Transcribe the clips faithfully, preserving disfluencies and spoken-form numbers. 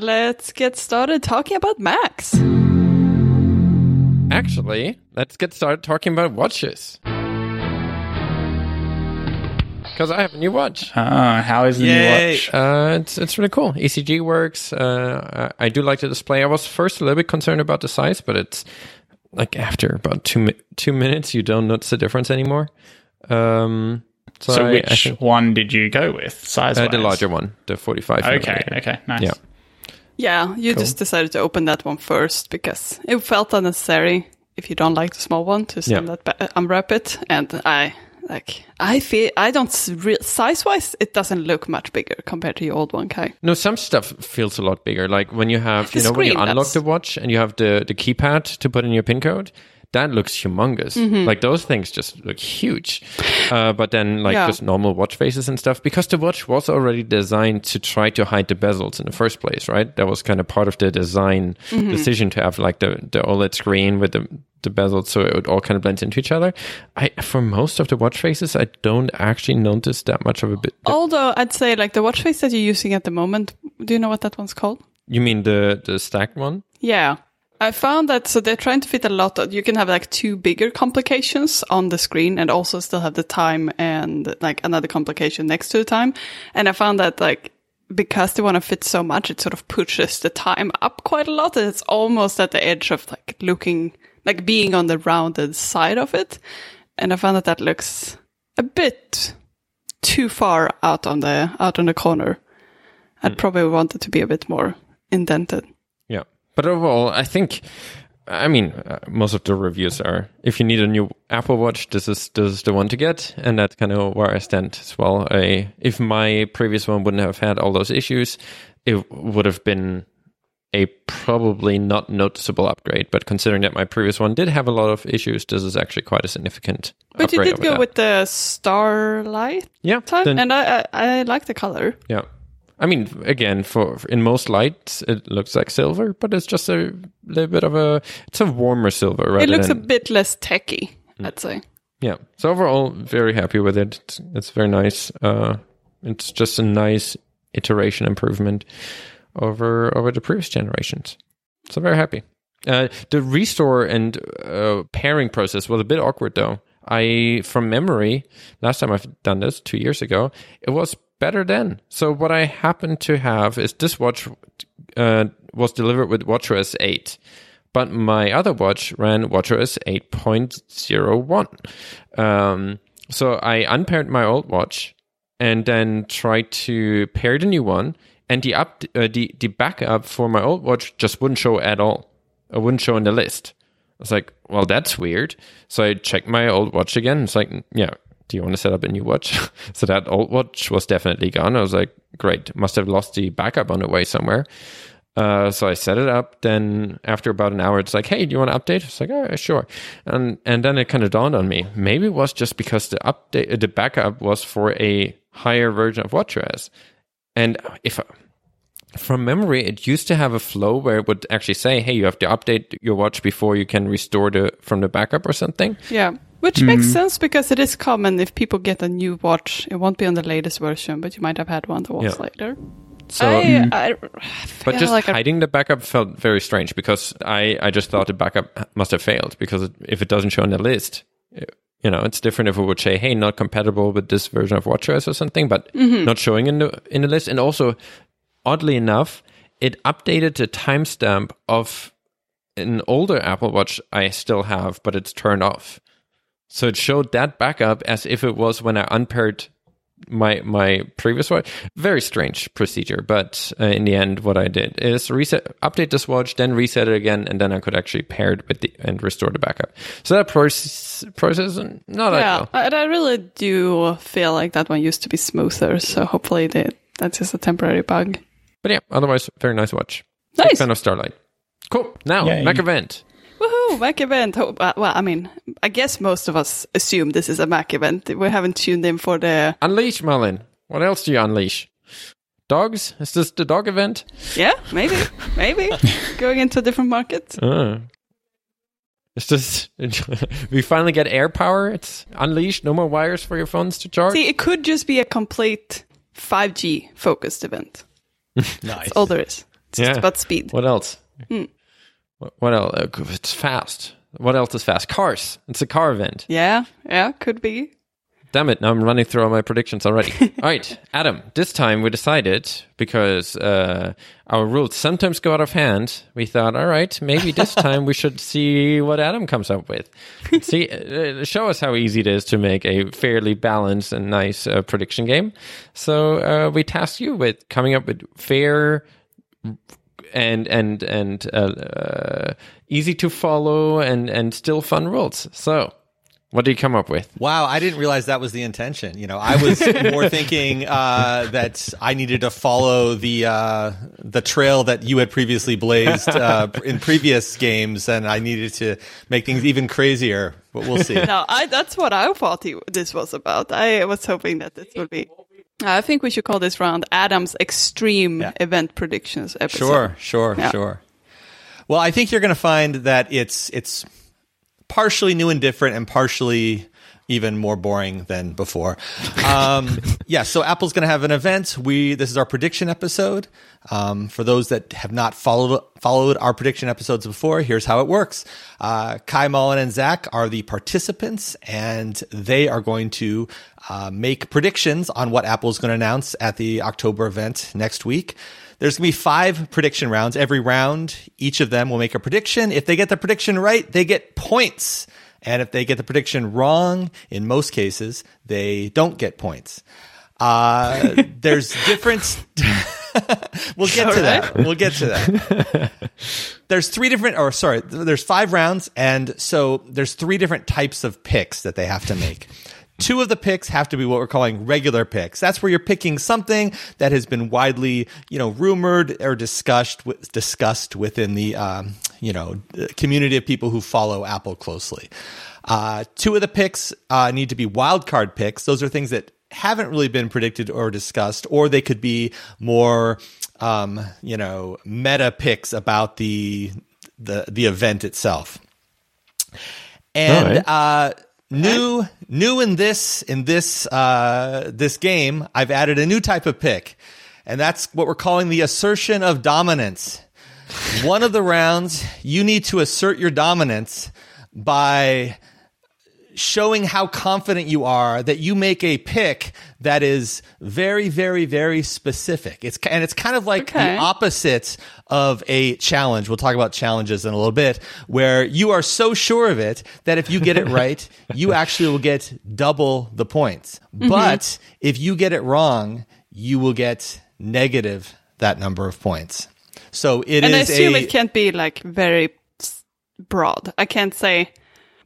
Let's get started talking about Macs. Actually, let's get started talking about watches. Because I have a new watch. Ah, how is the Yay. new watch? Uh, it's it's really cool. E C G works. Uh, I, I do like the display. I was first a little bit concerned about the size, but it's like after about two mi- two minutes, you don't notice the difference anymore. Um, so so I, which I think, one did you go with? Size? Uh, the larger one, the forty-five. Okay, okay, nice. Yeah, yeah you cool. just decided to open that one first because it felt unnecessary. If you don't like the small one, to send yeah. that back, unwrap it, and I. Like, I feel, I don't, size-wise, it doesn't look much bigger compared to your old one, Kai. No, some stuff feels a lot bigger. Like, when you have, the you know, screen, when you unlock that's... the watch and you have the, the keypad to put in your pin code, that looks humongous. Mm-hmm. Like, those things just look huge. Uh, but then, like, yeah. just normal watch faces and stuff. Because the watch was already designed to try to hide the bezels in the first place, right? That was kind of part of the design mm-hmm. decision to have, like, the, the OLED screen with the... the bezel, so it all kind of blends into each other. I for most of the watch faces, I don't actually notice that much of a bit. Although I'd say like the watch face that you're using at the moment, do you know what that one's called? You mean the the stacked one? Yeah. I found that, so they're trying to fit a lot of, you can have like two bigger complications on the screen and also still have the time and like another complication next to the time. And I found that like, because they want to fit so much, it sort of pushes the time up quite a lot. And it's almost at the edge of like looking... like being on the rounded side of it. And I found that that looks a bit too far out on the out on the corner. I'd mm. probably want it to be a bit more indented. Yeah. But overall, I think, I mean, uh, most of the reviews are, if you need a new Apple Watch, this is, this is the one to get. And that's kind of where I stand as well. I, if my previous one wouldn't have had all those issues, it would have been... a probably not noticeable upgrade, but considering that my previous one did have a lot of issues, this is actually quite a significant but upgrade. But you did go that. with the starlight yeah, type, then, and I, I I like the color. Yeah. I mean, again, for in most lights, it looks like silver, but it's just a little bit of a... It's a warmer silver, right? It looks than, a bit less techy, mm. I'd say. Yeah. So overall, very happy with it. It's, it's very nice. Uh, it's just a nice iteration improvement. Over over the previous generations. So very happy. Uh, the restore and uh, pairing process was a bit awkward though. I, from memory, last time I've done this, two years ago, it was better then. So what I happen to have is this watch uh, was delivered with WatchOS eight. But my other watch ran WatchOS eight point oh one. Um, so I unpaired my old watch and then tried to pair the new one. And the up uh, the the backup for my old watch just wouldn't show at all. It wouldn't show in the list. I was like, well, that's weird. So I checked my old watch again. It's like, yeah, do you want to set up a new watch? So that old watch was definitely gone. I was like, great, must have lost the backup on the way somewhere. Uh, so I set it up. Then after about an hour, it's like, hey, do you want to update? It's like, oh, sure. And and then it kind of dawned on me. Maybe it was just because the update, the backup was for a higher version of WatchOS. And if from memory, it used to have a flow where it would actually say, hey, you have to update your watch before you can restore the from the backup or something. Yeah, which mm-hmm. makes sense because it is common if people get a new watch. It won't be on the latest version, but you might have had one that was yeah. later. So, I, mm. I, I but just like hiding I... the backup felt very strange because I, I just thought the backup must have failed because it, if it doesn't show on the list... It, You know, it's different if it would say, hey, not compatible with this version of WatchOS or something, but mm-hmm. not showing in the in the list. And also, oddly enough, it updated the timestamp of an older Apple Watch I still have, but it's turned off. So it showed that backup as if it was when I unpaired my my previous watch. Very strange procedure, but uh, in the end, what I did is reset, update this watch, then reset it again, and then I could actually pair it with the and restore the backup. So that process process not yeah, ideal. And I really do feel like that one used to be smoother. So hopefully they, that's just a temporary bug. But yeah, otherwise, very nice watch. Nice Big fan of Starlight. Cool. Now Yay. Mac event. Woohoo, Mac event. Oh, uh, well, I mean, I guess most of us assume this is a Mac event. We haven't tuned in for the... Unleash, Malin. What else do you unleash? Dogs? Is this the dog event? Yeah, maybe. Maybe. Going into a different market. Uh, it's just... we finally get air power. It's unleashed. No more wires for your phones to charge. See, it could just be a complete five G focused event. Nice. That's all there is. It's yeah. just about speed. What else? Mm. What, what else? It's fast. What else is fast? Cars. It's a car event. Yeah, yeah, could be. Damn it, now I'm running through all my predictions already. All right, Adam, this time we decided, because uh, our rules sometimes go out of hand, we thought, all right, maybe this time we should see what Adam comes up with. See, uh, show us how easy it is to make a fairly balanced and nice uh, prediction game. So uh, we tasked you with coming up with fair and and and uh, uh, easy to follow and, and still fun rules. So... what do you come up with? Wow, I didn't realize that was the intention. You know, I was more thinking uh, that I needed to follow the uh, the trail that you had previously blazed uh, in previous games, and I needed to make things even crazier. But we'll see. No, I, that's what I thought he, this was about. I was hoping that this would be. I think we should call this round Adam's Extreme yeah. Event Predictions episode. Sure, sure, yeah. sure. Well, I think you're going to find that it's it's. partially new and different, and partially even more boring than before. Um, yeah, so Apple's going to have an event. We this is our prediction episode. Um, for those that have not followed followed our prediction episodes before, here's how it works. Uh, Kai, Mullen, and Zach are the participants, and they are going to uh, make predictions on what Apple's going to announce at the October event next week. There's going to be five prediction rounds. Every round, each of them will make a prediction. If they get the prediction right, they get points. And if they get the prediction wrong, in most cases, they don't get points. Uh, there's different... we'll get to that. We'll get to that. There's three different... or sorry, there's five rounds. And so there's three different types of picks that they have to make. Two of the picks have to be what we're calling regular picks. That's where you're picking something that has been widely, you know, rumored or discussed discussed within the, um, you know, community of people who follow Apple closely. Uh, two of the picks uh, need to be wildcard picks. Those are things that haven't really been predicted or discussed, or they could be more, um, you know, meta picks about the the the event itself. And. All right. uh, New, new in this in this uh, this game, I've added a new type of pick, and that's what we're calling the assertion of dominance. One of the rounds, you need to assert your dominance by showing how confident you are that you make a pick that is very, very, very specific. It's and it's kind of like okay. the opposite of a challenge. We'll talk about challenges in a little bit, where you are so sure of it that if you get it right, you actually will get double the points. Mm-hmm. But if you get it wrong, you will get negative that number of points. So it and is. And I assume a, it can't be like very broad. I can't say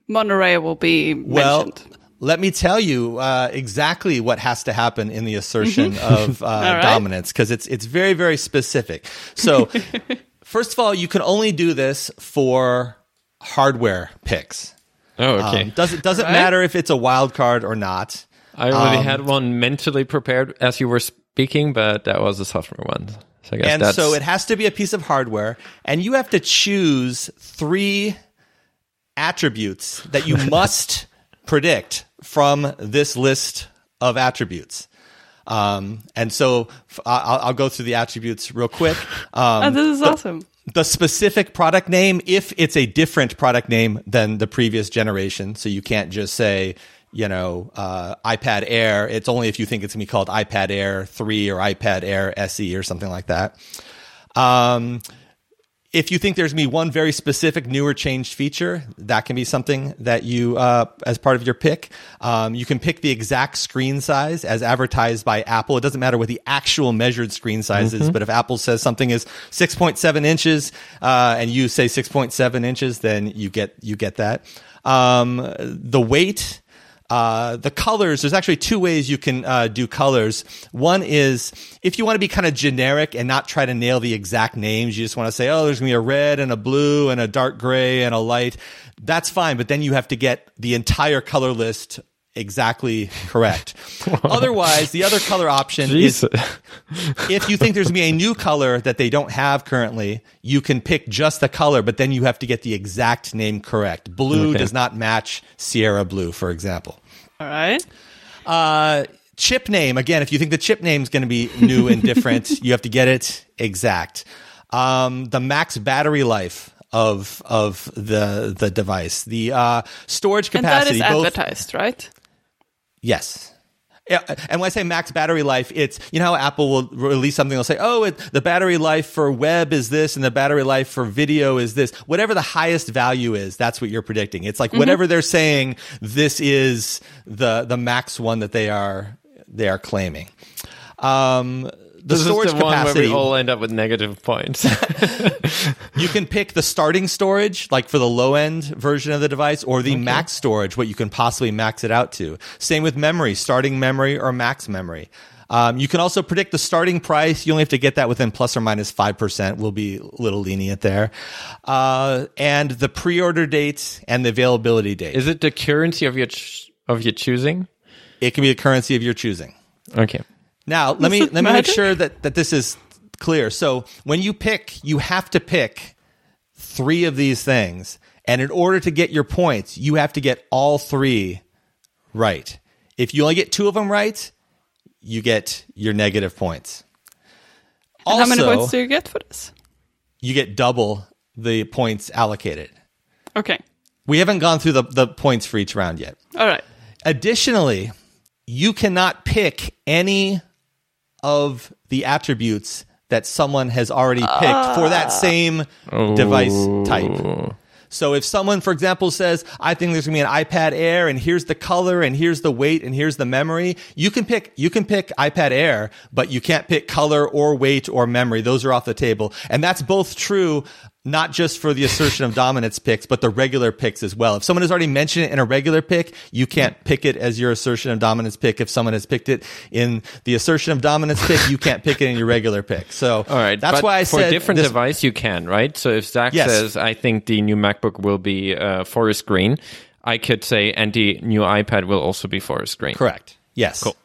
Monterey will be mentioned. Well, let me tell you uh, exactly what has to happen in the assertion of uh, right. dominance, because it's it's very, very specific. So first of all, you can only do this for hardware picks. Oh, okay. Um, does, it doesn't right? matter if it's a wild card or not. I already um, had one mentally prepared as you were speaking, but that was a software one. So I guess and that's... so it has to be a piece of hardware, and you have to choose three attributes that you must predict from this list of attributes. Um, and so f- I'll, I'll go through the attributes real quick. Um, oh, this is the, awesome. The specific product name, if it's a different product name than the previous generation. So you can't just say, you know, uh, iPad Air. It's only if you think it's going to be called iPad Air three or iPad Air S E or something like that. Um, If you think there's going to be one very specific new or changed feature, that can be something that you, uh, as part of your pick. Um, you can pick the exact screen size as advertised by Apple. It doesn't matter what the actual measured screen size mm-hmm. is, but if Apple says something is six point seven inches, uh, and you say six point seven inches, then you get, you get that. Um, the weight, uh, the colors, there's actually two ways you can, uh, do colors. One is if you want to be kind of generic and not try to nail the exact names, you just want to say, oh, there's going to be a red and a blue and a dark gray and a light. That's fine. But then you have to get the entire color list exactly correct. Otherwise, the other color option Jeez. is if you think there's going to be a new color that they don't have currently, you can pick just the color, but then you have to get the exact name correct. Blue okay. does not match Sierra Blue, for example. All right. Uh, chip name. Again, if you think the chip name is going to be new and different, you have to get it exact. um, the max battery life of of the the device, the uh, storage capacity. And that is both, advertised, right? Yes. Yeah, and when I say max battery life, it's, you know how Apple will release something, they'll say, oh, it, the battery life for web is this and the battery life for video is this. Whatever the highest value is, that's what you're predicting. It's like mm-hmm. whatever they're saying, this is the the max one that they are they are claiming. Um, the this storage is the capacity, one where we all end up with negative points. You can pick the starting storage, like for the low-end version of the device, or the okay. max storage, what you can possibly max it out to. Same with memory, starting memory or max memory. Um, you can also predict the starting price. You only have to get that within plus or minus five percent. We'll be a little lenient there. Uh, and the pre-order date and the availability date. Is it the currency of your ch- of your choosing? It can be the currency of your choosing. Okay. Now, let me let me make sure that, that this is clear. So when you pick, you have to pick three of these things. And in order to get your points, you have to get all three right. If you only get two of them right, you get your negative points. Also, how many points do you get for this? You get double the points allocated. Okay. We haven't gone through the, the points for each round yet. All right. Additionally, you cannot pick any of the attributes that someone has already picked uh, for that same oh. device type. So if someone, for example, says, I think there's going to be an iPad Air, and here's the color, and here's the weight, and here's the memory, you can pick you can pick iPad Air, but you can't pick color or weight or memory. Those are off the table. And that's both true not just for the assertion of dominance picks, but the regular picks as well. If someone has already mentioned it in a regular pick, you can't pick it as your assertion of dominance pick. If someone has picked it in the assertion of dominance pick, you can't pick it in your regular pick. So all right, that's why I said for a different this, device, you can, right? So if Zach yes. says, I think the new MacBook will be uh, forest green, I could say, and the new iPad will also be forest green. Correct. Yes. Cool.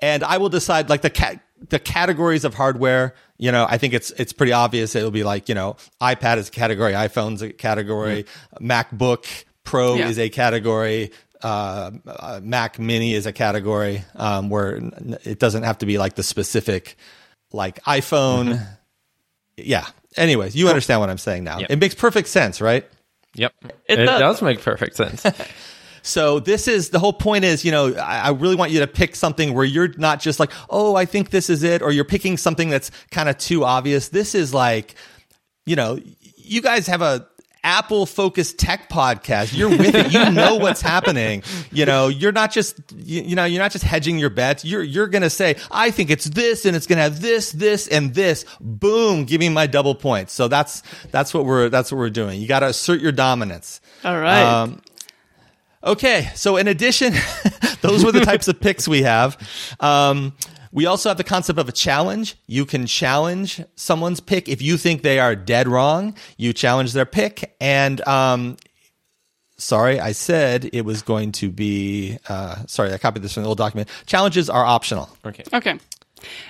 And I will decide, like, the cat. The categories of hardware, you know, I think it's it's pretty obvious. It'll be like, you know, iPad is a category, iPhone's a category, mm-hmm. MacBook Pro yeah. is a category, uh, Mac Mini is a category, um, where it doesn't have to be like the specific, like iPhone. Mm-hmm. Yeah. Anyways, you understand what I'm saying now. Yep. It makes perfect sense, right? Yep. It, it does. does make perfect sense. So this is, the whole point is, you know, I, I really want you to pick something where you're not just like, oh, I think this is it, or you're picking something that's kind of too obvious. This is like, you know, you guys have a Apple-focused tech podcast. You're with it. You know what's happening. You know, you're not just, you, you know, you're not just hedging your bets. You're, you're going to say, I think it's this, and it's going to have this, this, and this. Boom. Give me my double points. So that's, that's what we're, that's what we're doing. You got to assert your dominance. All right. Um, Okay, so in addition, those were the types of picks we have. Um, we also have the concept of a challenge. You can challenge someone's pick. If you think they are dead wrong, you challenge their pick. And um, sorry, I said it was going to be uh, – sorry, I copied this from the old document. Challenges are optional. Okay. Okay.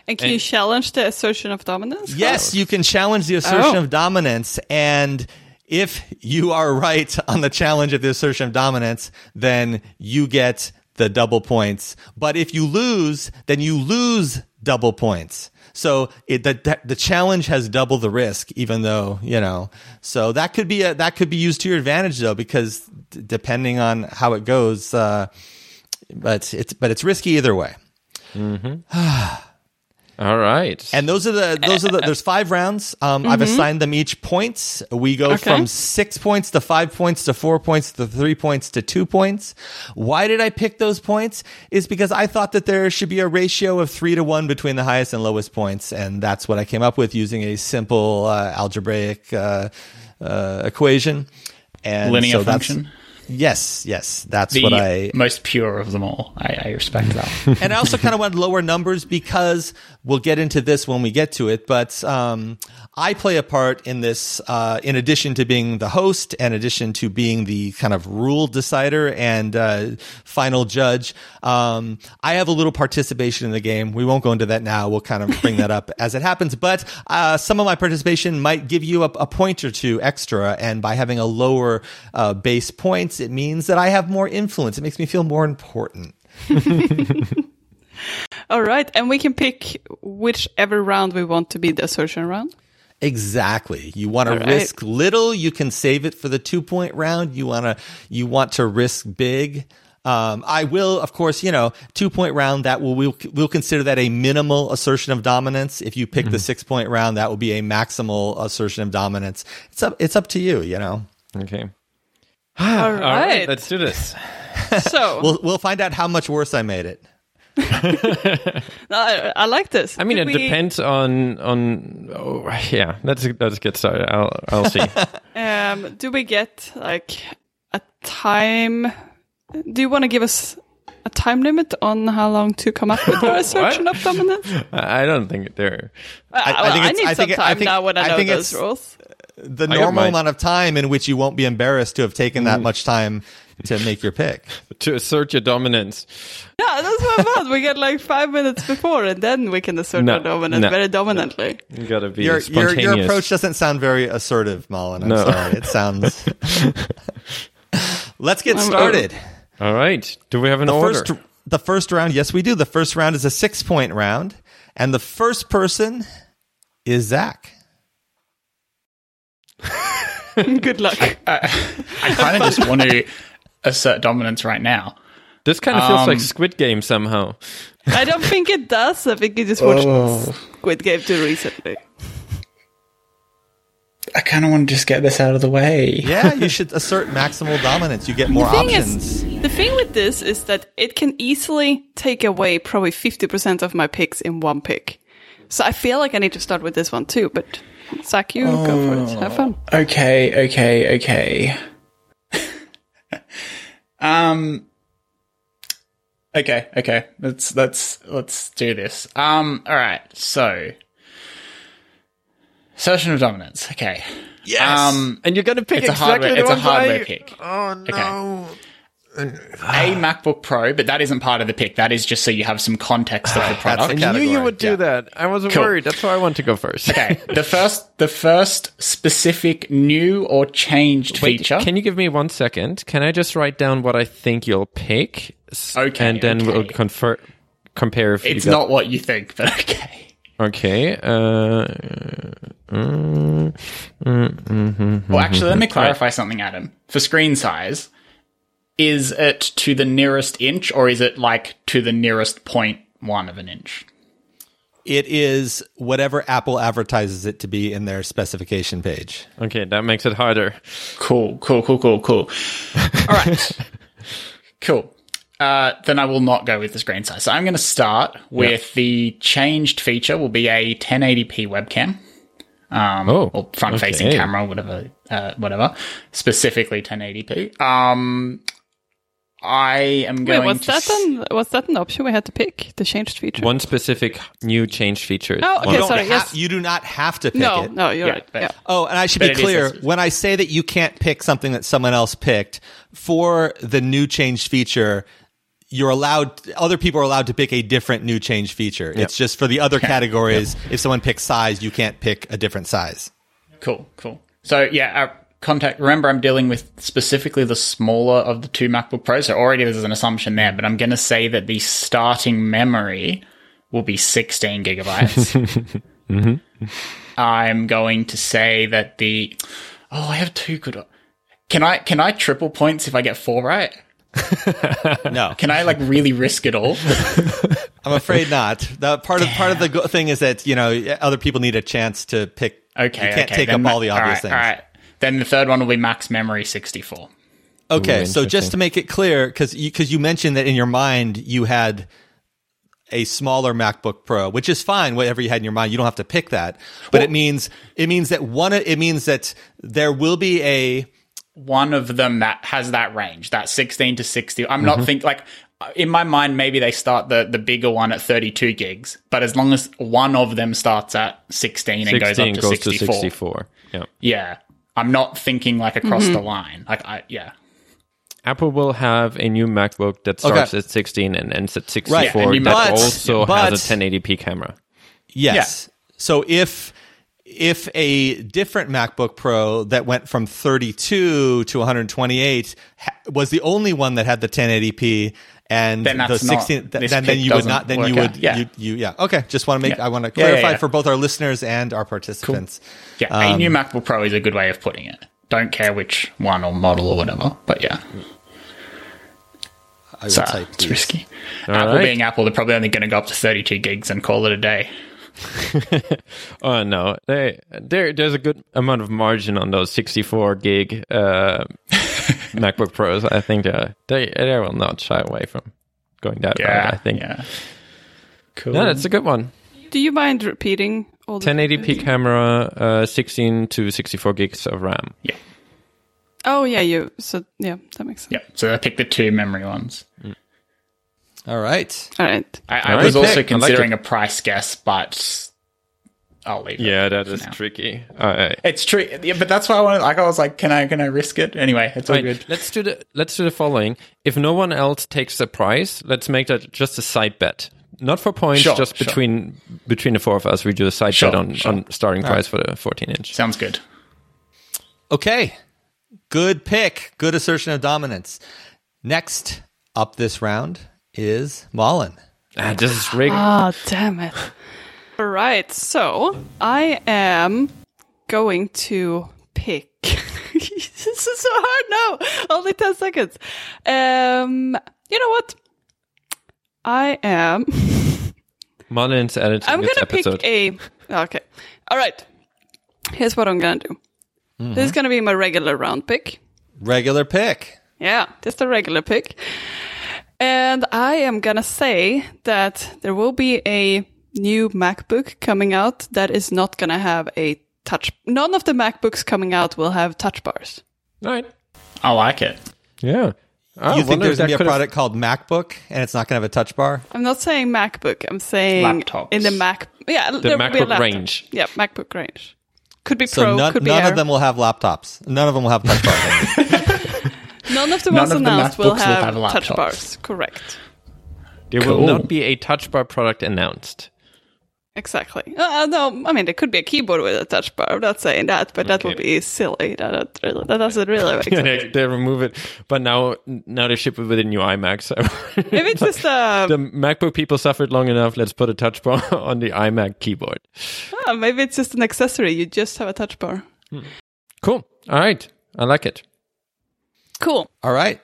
And can and, you challenge the assertion of dominance? Yes, oh. you can challenge the assertion oh. of dominance, and – if you are right on the challenge of the assertion of dominance, then you get the double points. But if you lose, then you lose double points. So it, the the challenge has double the risk, even though, you know. So that could be a, that could be used to your advantage, though, because d- depending on how it goes, uh, but it's but it's risky either way. Mm-hmm. All right, and those are the those are the. There's five rounds. Um, mm-hmm. I've assigned them each points. We go okay. from six points to five points to four points to three points to two points. Why did I pick those points? Is because I thought that there should be a ratio of three to one between the highest and lowest points, and that's what I came up with using a simple uh, algebraic uh, uh, equation and linear so function. Yes, yes, that's the what I... most pure of them all. I, I respect that. And I also kind of want lower numbers because we'll get into this when we get to it, but um, I play a part in this uh, in addition to being the host, in addition to being the kind of rule decider and uh, final judge. Um, I have a little participation in the game. We won't go into that now. We'll kind of bring that up as it happens, but uh, some of my participation might give you a, a point or two extra, and by having a lower uh, base points, it means that I have more influence. It makes me feel more important. All right. And we can pick whichever round we want to be the assertion round. Exactly. You want to risk little, you can save it for the two-point round. You want to you want to risk big. Um, I will, of course, you know, two-point round, that will we'll, we'll consider that a minimal assertion of dominance. If you pick mm-hmm. the six-point round, that will be a maximal assertion of dominance. It's up it's up to you, you know. Okay. All right. All right, let's do this. So we'll we'll find out how much worse I made it. No, I, I like this. I mean, Could it we... depends on on. Oh, yeah, let's let's get started. I'll I'll see. um, do we get like a time? Do you want to give us a time limit on how long to come up with a assertion of dominance? I don't think they're... I, I, I, think I need I some think, time I think, now when I know I those rules. The normal amount of time in which you won't be embarrassed to have taken mm. that much time to make your pick. To assert your dominance. Yeah, that's what I thought. We get like five minutes before, and then we can assert no, our dominance no. very dominantly. You gotta be your, spontaneous. Your, your approach doesn't sound very assertive, Malin. I'm no. sorry. It sounds... Let's get started. Um, All right. Do we have an the order? First, the first round, yes, we do. The first round is a six-point round, and the first person is Zach. Good luck. I, I, I kind of just want to assert dominance right now. This kind of feels um, like Squid Game somehow. I don't think it does. I think you just watched oh. Squid Game too recently. I kind of want to just get this out of the way. Yeah, you should assert maximal dominance. You get more the thing options. Is, the thing with this is that it can easily take away probably fifty percent of my picks in one pick. So I feel like I need to start with this one too, but Zach, you oh, go for it. Have fun. Okay, okay, okay. um... Okay, okay. Let's, let's, let's do this. Um, alright, so... Assertion of dominance. Okay. Yes. Um, and you're going to pick it's exactly a hardware, the It's a hardware I... pick. Oh, no. Okay. A MacBook Pro, but that isn't part of the pick. That is just so you have some context of the product. That's the I knew you would do yeah. that. I was cool. worried. That's why I want to go first. Okay. The first, the first specific new or changed Wait, feature. Can you give me one second? Can I just write down what I think you'll pick? Okay. And then okay. we'll confer- compare if It's you got- not what you think, but okay. Okay. Uh, mm, mm, well, actually, let me clarify right. something, Adam. For screen size, is it to the nearest inch, or is it like to the nearest zero point one of an inch? It is whatever Apple advertises it to be in their specification page. Okay, that makes it harder. Cool, cool, cool, cool, cool. All right. Cool. Uh, then I will not go with the screen size. So I'm going to start with yep. the changed feature will be a ten eighty p webcam, um, oh, or front-facing okay. camera, whatever, uh, whatever. Specifically ten eighty p. Um, I am going. Wait, was to that s- an was that an option we had to pick? The changed feature. One specific new changed feature. Oh, okay. Sorry. Ha- yes. You do not have to pick no, it. No, you're yeah, right. But, yeah. Oh, and I should but be clear when I say that you can't pick something that someone else picked for the new changed feature. You're allowed, other people are allowed to pick a different new change feature. Yep. It's just for the other categories. Yep. If someone picks size, you can't pick a different size. Cool, cool. So, yeah, our contact, remember, I'm dealing with specifically the smaller of the two MacBook Pros. So, already there's an assumption there, but I'm going to say that the starting memory will be sixteen gigabytes. mm-hmm. I'm going to say that the. Oh, I have two good. Can I, can I triple points if I get four right? No. Can I like really risk it all? I'm afraid not. The part of Damn. part of the go- thing is that, you know, other people need a chance to pick. Okay, you can't okay. take then up ma- all the obvious all right, things. All right. Then the third one will be max memory sixty-four. Okay, Ooh, so just to make it clear, cuz you cuz you mentioned that in your mind you had a smaller MacBook Pro, which is fine, whatever you had in your mind, you don't have to pick that. But well, it means it means that one it means that there will be a one of them that has that range, that sixteen to sixty. I'm not mm-hmm. think like in my mind, maybe they start the, the bigger one at thirty-two gigs, but as long as one of them starts at sixteen and goes up to goes sixty-four. To sixty-four. Yeah. yeah. I'm not thinking like across mm-hmm. the line. Like I, yeah. Apple will have a new MacBook that starts okay. at sixteen and ends at sixty-four right. yeah, that but, also but, has a ten eighty p camera. Yes. Yeah. So if if a different MacBook Pro that went from thirty-two to one hundred twenty-eight ha- was the only one that had the ten eighty p and then the sixteen, th- then, then you would not, then you would, yeah. You, you, yeah. Okay. Just want to make, yeah. I want to clarify yeah, yeah, yeah. for both our listeners and our participants. Cool. Yeah. Um, a new MacBook Pro is a good way of putting it. Don't care which one or model or whatever, but yeah. I would so, say please. It's risky. All Apple right. being Apple, they're probably only going to go up to thirty-two gigs and call it a day. oh no, they, there there's a good amount of margin on those sixty-four gig uh, MacBook Pros. I think they they will not shy away from going that yeah, route. I think. Yeah. Cool. No, that's a good one. Do you mind repeating all the ten eighty p camera, uh, sixteen to sixty-four gigs of RAM? Yeah. Oh yeah, you. So yeah, that makes sense. Yeah. So I picked the two memory ones. Mm. All right. All right. I, I All right was also pick. considering like a price guess, but I'll leave it. Yeah, that is now. tricky. Right. It's tricky, yeah, but that's why I wanted. Like, I was like, can I can I risk it? Anyway, it's all right. good. Let's do the let's do the following. If no one else takes the price, let's make that just a side bet, not for points, sure, just sure. between between the four of us. We do a side sure, bet on, sure. on starting All price right. for the fourteen inch. Sounds good. Okay, good pick. Good assertion of dominance. Next up this round is Malin. Ah, this is rigged. Ah, oh, damn it. All right, so I am going to pick... this is so hard now. Only ten seconds. Um, you know what? I am... Malin's editing I'm gonna this episode. I'm going to pick a... Okay. All right. Here's what I'm going to do. Mm-hmm. This is going to be my regular round pick. Regular pick. Yeah, just a regular pick. And I am going to say that there will be a new MacBook coming out that is not going to have a touch. None of the MacBooks coming out will have touch bars. All right. I like it. Yeah. I you think there's going to be a product called MacBook and it's not going to have a touch bar? I'm not saying MacBook. I'm saying laptops. In the Mac. Yeah. The MacBook range. Yeah. MacBook range. Could be so Pro. None, could be none Air. of them will have laptops. None of them will have touch bars. None of the ones None announced the will, have will have touch bars. Correct. There cool. will not be a touch bar product announced. Exactly. Uh, no, I mean, there could be a keyboard with a touch bar. I'm not saying that, but okay. that would be silly. That, really, that doesn't really make sense. they, they remove it, but now now they ship it with a new iMac. So if it's just uh, the MacBook people suffered long enough, let's put a touch bar on the iMac keyboard. Oh, maybe it's just an accessory. You just have a touch bar. Hmm. Cool. All right. I like it. Cool. All right.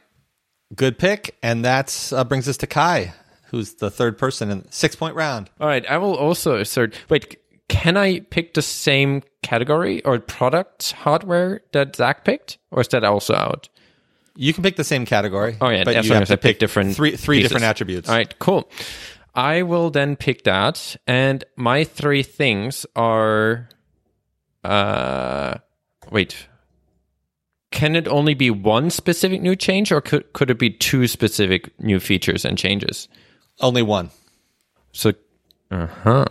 Good pick. And that uh, brings us to Kai, who's the third person in the six-point round. All right. I will also assert... Wait, can I pick the same category or product hardware that Zach picked? Or is that also out? You can pick the same category. Oh, yeah. But as you have to pick, pick different Three, three different attributes. All right. Cool. I will then pick that. And my three things are... Uh, wait... Can it only be one specific new change, or could could it be two specific new features and changes? Only one. So, uh huh.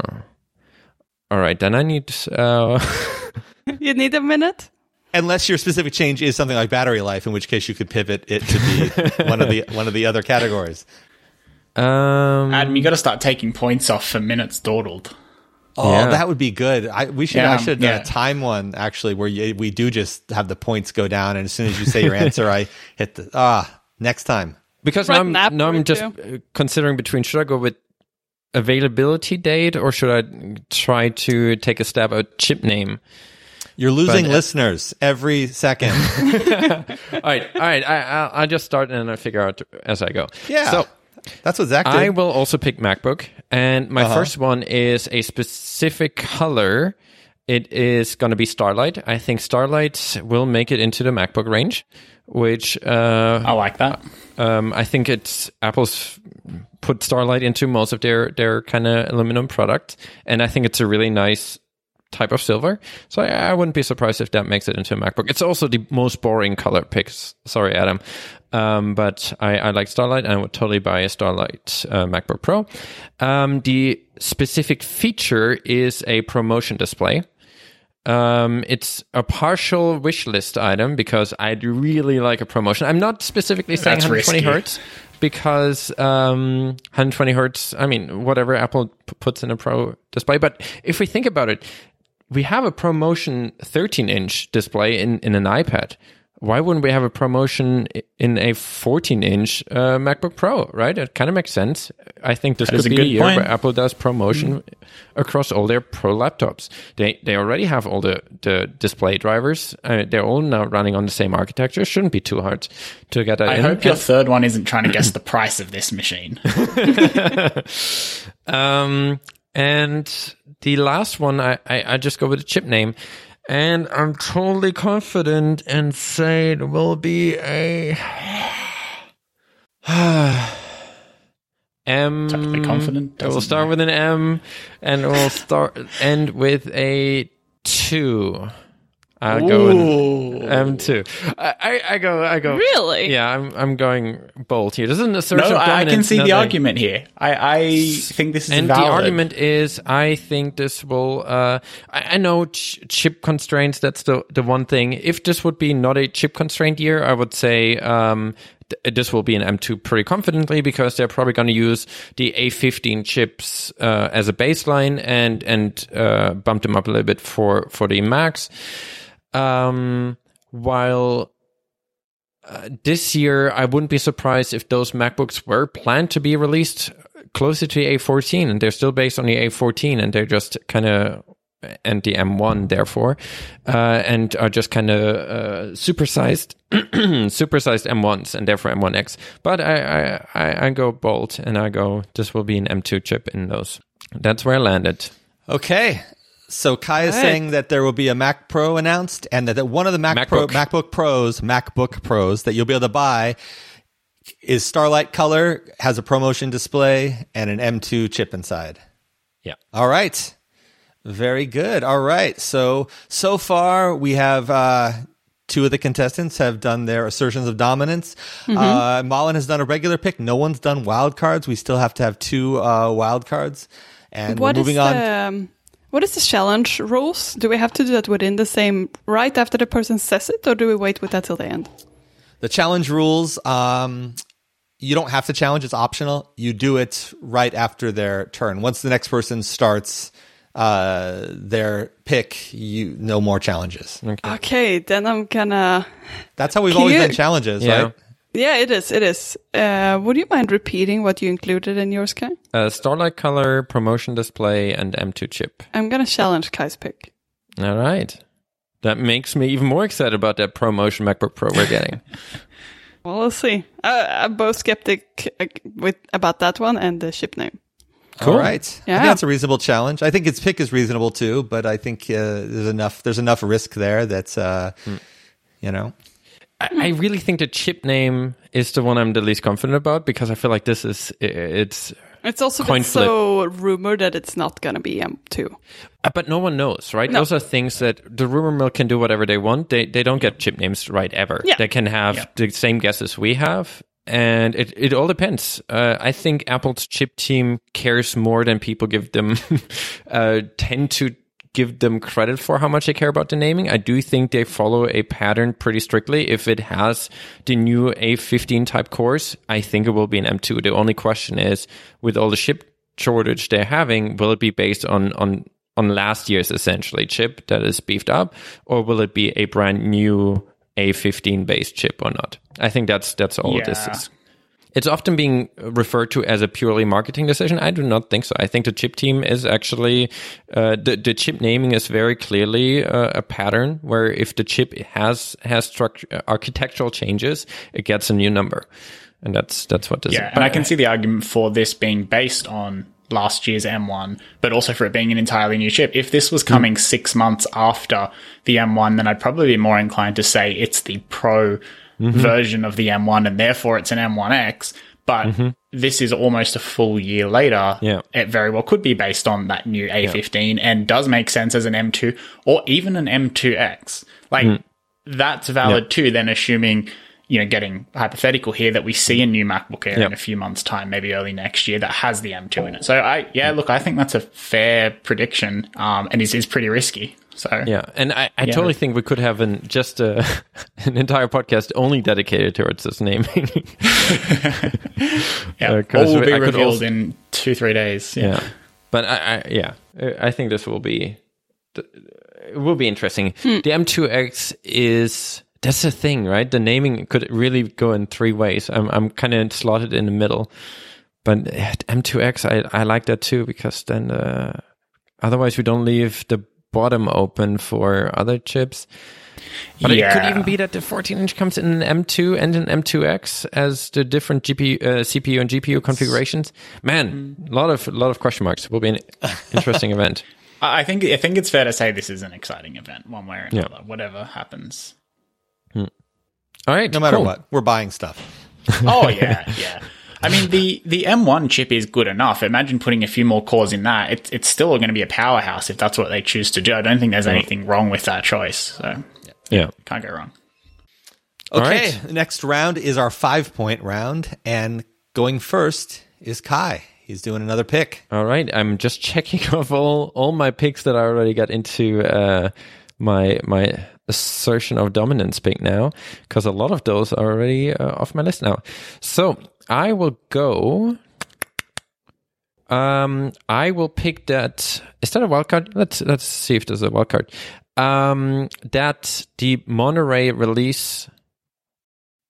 All right, then I need. Uh, you need a minute. Unless your specific change is something like battery life, in which case you could pivot it to be one of the one of the other categories. Um, Adam, you got to start taking points off for minutes dawdled. Oh, yeah. That would be good. I, we should. Yeah, I should have done yeah. a time one actually, where you, we do just have the points go down, and as soon as you say your answer, I hit the ah next time. Because now I'm, now I'm just too. considering between should I go with availability date or should I try to take a stab at chip name? You're losing but, listeners every second. all right, all right. I, I'll, I'll just start and I figure out as I go. Yeah. So, that's what Zach did. I will also pick MacBook. And my uh-huh. first one is a specific color. It is going to be Starlight. I think Starlight will make it into the MacBook range, which... Uh, I like that. Um, I think it's Apple's put Starlight into most of their, their kind of aluminum product. And I think it's a really nice type of silver. So I, I wouldn't be surprised if that makes it into a MacBook. It's also the most boring color picks. Sorry, Adam. Um, but I, I like Starlight and I would totally buy a Starlight uh, MacBook Pro. Um, the specific feature is a ProMotion display. Um, it's a partial wish list item because I'd really like a ProMotion. I'm not specifically saying That's one hundred twenty risky. Hertz because um, one hundred twenty hertz, I mean, whatever Apple p- puts in a Pro display. But if we think about it, we have a ProMotion thirteen inch display in, in an iPad. Why wouldn't we have a ProMotion in a fourteen inch uh, MacBook Pro, right? It kind of makes sense. I think this that could be a year point. where Apple does ProMotion mm. across all their Pro laptops. They they already have all the, the display drivers. Uh, they're all now running on the same architecture. It shouldn't be too hard to get that I in. I hope your and- third one isn't trying to guess the price of this machine. um, and the last one, I, I, I just go with the chip name. And I'm totally confident and say it will be a M. Totally confident. It will start matter. with an M, and it will start end with a two. I go M two. I, I I go I go. Really? Yeah, I'm I'm going bold here. This isn't a search no, of dominance. No, I can see nothing. the argument here. I, I think this is and valid. The argument is I think this will. Uh, I, I know ch- chip constraints. That's the the one thing. If this would be not a chip constraint year, I would say. Um, This will be an M two pretty confidently because they're probably going to use the A fifteen chips uh, as a baseline and and uh, bump them up a little bit for, for the Macs. Um, while uh, this year, I wouldn't be surprised if those MacBooks were planned to be released closer to the A fourteen, and they're still based on the A fourteen, and they're just kind of... and the M one, therefore, uh, and are just kind of uh, supersized, supersized M ones, and therefore M one X. But I, I, I, I go bold, and I go, this will be an M two chip in those. That's where I landed. Okay. So Kai is hey. saying that there will be a Mac Pro announced, and that one of the Mac MacBook. Pro, MacBook Pros, MacBook Pros, that you'll be able to buy is Starlight Color, has a ProMotion display, and an M two chip inside. Yeah. All right. Very good. All right. So, so far we have uh, two of the contestants have done their assertions of dominance. Mm-hmm. Uh, Malin has done a regular pick. No one's done wild cards. We still have to have two uh, wild cards. And what we're moving is on. The, um, what is the challenge rules? Do we have to do that within the same right after the person says it, or do we wait with that till the end? The challenge rules. Um, You don't have to challenge. It's optional. You do it right after their turn. Once the next person starts uh their pick, you no more challenges. Okay, okay then I'm gonna that's how we've Can always you... done challenges, yeah. right? Yeah, it is, it is. Uh would you mind repeating what you included in yours, Kai? Uh Starlight Color, ProMotion display, and M two chip. I'm gonna challenge Kai's pick. All right. That makes me even more excited about that ProMotion MacBook Pro we're getting. Well, we'll see. Uh, I'm both skeptic with about that one and the ship name. Cool. All right. Yeah. I think that's a reasonable challenge. I think its pick is reasonable too, but I think uh, there's enough there's enough risk there that, uh, mm. you know. I, I really think the chip name is the one I'm the least confident about because I feel like this is, it's... It's also been so rumored that it's not going to be M two. Uh, but no one knows, right? No. Those are things that the rumor mill can do whatever they want. They they don't get chip names right ever. Yeah. They can have yeah. the same guesses we have. And it, it all depends. Uh, I think Apple's chip team cares more than people give them, uh, tend to give them credit for how much they care about the naming. I do think they follow a pattern pretty strictly. If it has the new A fifteen type cores, I think it will be an M two. The only question is, with all the chip shortage they're having, will it be based on, on, on last year's essentially chip that is beefed up, or will it be a brand new A fifteen based chip or not? I think that's that's all yeah. this is. It's often being referred to as a purely marketing decision. I do not think so. I think the chip team is actually uh, the the chip naming is very clearly uh, a pattern where if the chip has has structure, architectural changes, it gets a new number, and that's that's what this. Yeah, is. and but, I can see the argument for this being based on last year's M one, but also for it being an entirely new chip. If this was coming mm. six months after the M one, then I'd probably be more inclined to say it's the Pro mm-hmm. version of the M one, and therefore it's an M one X. But mm-hmm. this is almost a full year later. Yeah. It very well could be based on that new A fifteen yeah. and does make sense as an M two or even an M two X. Like, mm. that's valid yeah. too, then assuming... you know, getting hypothetical here that we see a new MacBook Air yep. in a few months' time, maybe early next year, that has the M two in it. So, I yeah, look, I think that's a fair prediction, um, and is is pretty risky. So yeah, and I, I yeah. totally think we could have an just a, an entire podcast only dedicated towards this naming. yeah, uh, all will be I revealed also, in two three days. Yeah, yeah. but I, I yeah, I think this will be it will be interesting. Hmm. The M two X is, that's the thing, right? The naming could really go in three ways. I'm I'm kind of slotted in the middle. But M two X, I, I like that too, because then uh, otherwise we don't leave the bottom open for other chips. But yeah. It could even be that the fourteen inch comes in an M two and an M two X as the different G P U, uh, C P U and G P U configurations. Man, a mm. lot of lot of question marks. It will be an interesting event. I think I think it's fair to say this is an exciting event, one way or another. Yeah. Whatever happens. Hmm. All right, no matter cool. what, we're buying stuff. Oh yeah, yeah. I mean, the, the M one chip is good enough. Imagine putting a few more cores in that. It's it's still going to be a powerhouse if that's what they choose to do. I don't think there's anything wrong with that choice. So yeah, yeah. Can't go wrong. Okay, right. Next round is our five point round, and going first is Kai. He's doing another pick. All right, I'm just checking off all all my picks that I already got into uh, my my assertion of dominance pick now, because a lot of those are already uh, off my list now. So I will go. Um, I will pick that. Is that a wildcard? Let's let's see if there's a wildcard. Um, that the Monterey release.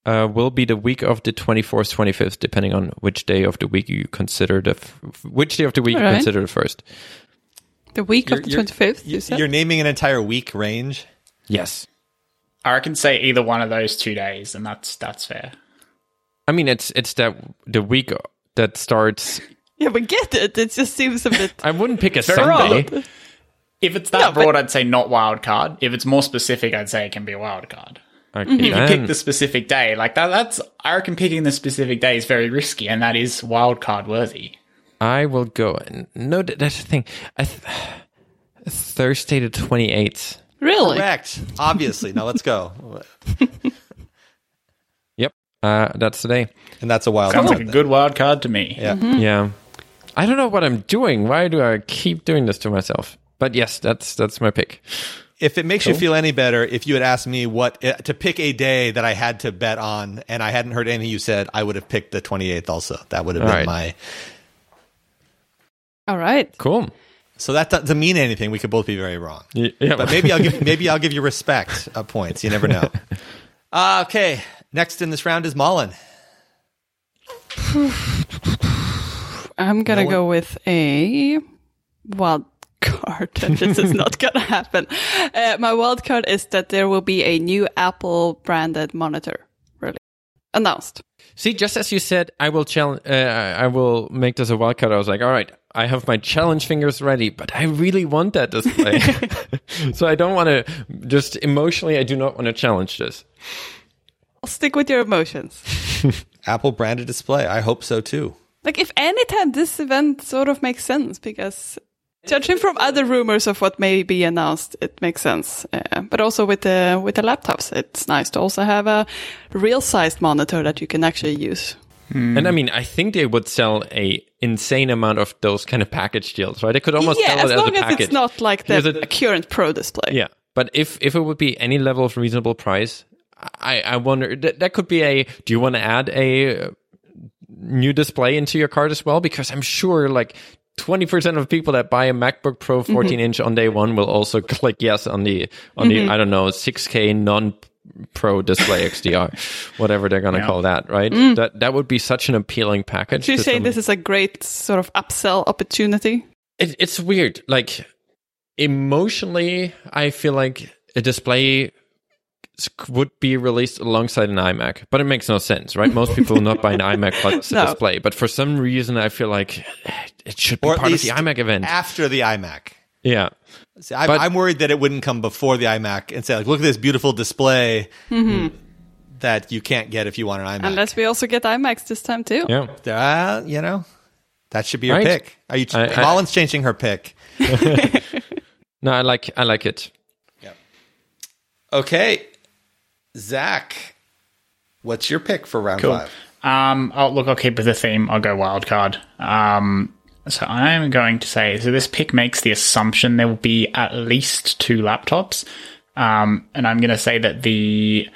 Uh, will be the week of the twenty-fourth, twenty-fifth, depending on which day of the week you consider the f- which day of the week right. you consider the first. The week you're, of the twenty-fifth, you said? You're naming an entire week range? Yes. I can say either one of those two days, and that's that's fair. I mean, it's it's that the week that starts. Yeah, we get it. It just seems a bit. I wouldn't pick a Sunday. Wrong. If it's that no, broad, but... I'd say not wild card. If it's more specific, I'd say it can be a wild card. Okay, mm-hmm. If you pick the specific day, like that, that's, I reckon picking the specific day is very risky, and that is wildcard worthy. I will go. No, that's the thing. I th- Thursday the twenty-eighth. Really? Correct. Obviously. Now let's go. Yep. Uh, that's the day. And that's a wild Sounds card. Sounds like a good wild card to me. Yeah. Mm-hmm. Yeah. I don't know what I'm doing. Why do I keep doing this to myself? But yes, that's that's my pick. If it makes cool. you feel any better, if you had asked me what to pick a day that I had to bet on and I hadn't heard anything you said, I would have picked the twenty-eighth also. That would have All been right. my... All right. Cool. So that doesn't mean anything. We could both be very wrong. Yeah. But maybe I'll give maybe I'll give you respect uh, points. You never know. Uh, okay. Next in this round is Malin. I'm going to no go with a... Well... card that this is not gonna happen. Uh, my wild card is that there will be a new Apple branded monitor really announced. See, just as you said, I will challenge. Uh, I will make this a wild card. I was like, all right, I have my challenge fingers ready, but I really want that display, so I don't want to. Just emotionally, I do not want to challenge this. I'll stick with your emotions. Apple branded display. I hope so too. Like, if anytime this event sort of makes sense, because. Judging from other rumors of what may be announced, it makes sense. Uh, but also with the with the laptops, it's nice to also have a real-sized monitor that you can actually use. Hmm. And I mean, I think they would sell a insane amount of those kind of package deals, right? They could almost yeah, sell it as, as a package. Yeah, as long as it's not like the a, current Pro display. Yeah, but if if it would be any level of reasonable price, I, I wonder, that, that could be a, do you want to add a new display into your card as well? Because I'm sure, like... twenty percent of people that buy a MacBook Pro fourteen inch mm-hmm. on day one will also click yes on the, on mm-hmm. the I don't know, six K non-Pro display X D R, whatever they're going to yeah. call that, right? Mm. That that would be such an appealing package. Do you say somebody. This is a great sort of upsell opportunity? It, it's weird. Like, emotionally, I feel like a display would be released alongside an iMac, but it makes no sense, right? Most people will not buy an iMac plus a no. display, but for some reason I feel like it should be or part of the iMac event after the iMac. Yeah, see, I'm, but, I'm worried that it wouldn't come before the iMac and say, like, look at this beautiful display mm-hmm. that you can't get if you want an iMac. Unless we also get iMacs this time too. Yeah, uh, you know, that should be your right. pick. Are you? Ch- I, I, Malin's changing her pick. No, I like I like it. Yep. Okay. Zach, what's your pick for round cool. five? Um, oh, look, I'll keep with the theme. I'll go wildcard. Um, so I'm going to say, so this pick makes the assumption there will be at least two laptops. Um, and I'm going to say that the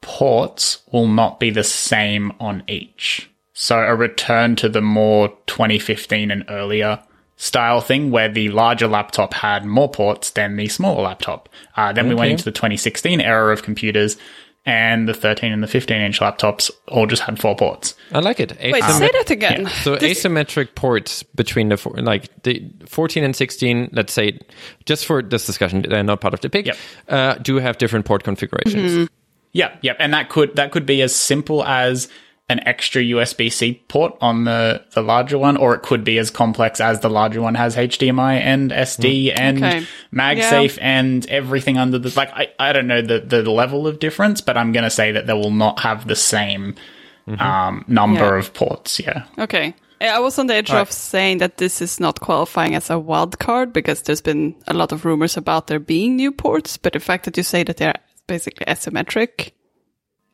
ports will not be the same on each. So a return to the more twenty fifteen and earlier style thing where the larger laptop had more ports than the smaller laptop. Uh, then okay. we went into the twenty sixteen era of computers, and the thirteen and the fifteen inch laptops all just had four ports. I like it. Asymmet- Wait, say that again. Yeah. So this- asymmetric ports between the four, like the fourteen and sixteen, let's say, just for this discussion, they're not part of the pick, yep. uh, do have different port configurations. Mm-hmm. Yeah, yep. And that could that could be as simple as an extra U S B C port on the, the larger one, or it could be as complex as the larger one has H D M I and S D mm. and okay. MagSafe yeah. and everything under the... Like, I, I don't know the, the level of difference, but I'm going to say that they will not have the same mm-hmm. um, number yeah. of ports, yeah. Okay. I was on the edge right. of saying that this is not qualifying as a wild card because there's been a lot of rumors about there being new ports, but the fact that you say that they're basically asymmetric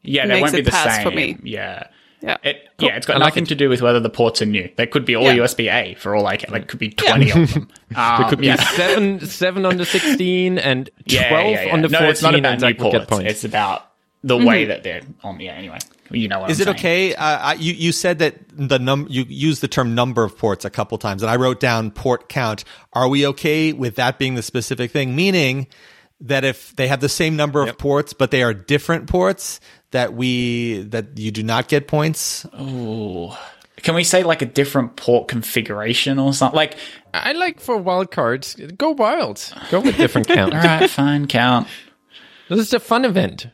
yeah, they won't be the same. For me. Yeah. Yeah, it, cool. yeah, it's got I nothing like it. to do with whether the ports are new. They could be all yeah. U S B A for all I care. Like, it could be twenty yeah. of them. Um, there could be yeah. seven, seven on the sixteen and twelve yeah, yeah, yeah. on the no, fourteen. No, it's not about new ports. Points. It's about the mm-hmm. way that they're on. Yeah, anyway, you know what Is I'm it saying. okay? Uh, you, you said that the num you used the term number of ports a couple times, and I wrote down port count. Are we okay with that being the specific thing? Meaning that if they have the same number of yep. ports, but they are different ports... That we that you do not get points. Oh, can we say like a different port configuration or something? Like I like for wild cards, go wild, go with different count. All right, fine, count. This is a fun event.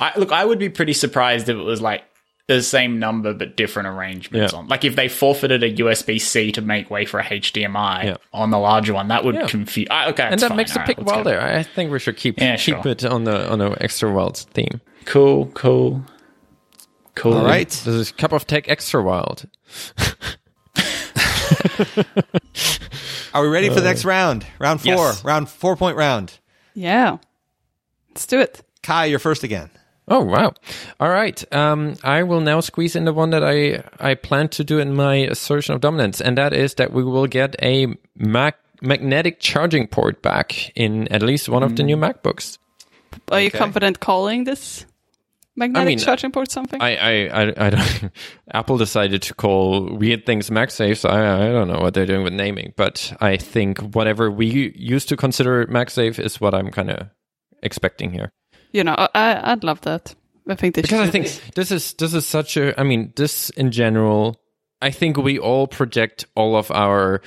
I, look, I would be pretty surprised if it was like the same number but different arrangements yeah. on. Like if they forfeited a U S B C to make way for a H D M I yeah. on the larger one, that would yeah. confuse. Uh, okay, and that fine. makes the pick right, wilder. I think we should keep yeah, keep sure. it on the on the extra wild theme. Cool, cool, cool. All right. This is Cup of Tech Extra Wild. Are we ready for the next round? Round four. Yes. Round four point round. Yeah. Let's do it. Kai, you're first again. Oh, wow. All right. Um, I will now squeeze in the one that I, I planned to do in my assertion of dominance, and that is that we will get a Mac magnetic charging port back in at least one mm. of the new MacBooks. Are okay. you confident calling this magnetic I mean, charging port something? I, I, I, I don't. Apple decided to call weird things MagSafe, so I, I don't know what they're doing with naming. But I think whatever we used to consider MagSafe is what I'm kind of expecting here. You know, I, I'd love that. I think they because should I think be. this is this is such a. I mean, this in general. I think we all project all of our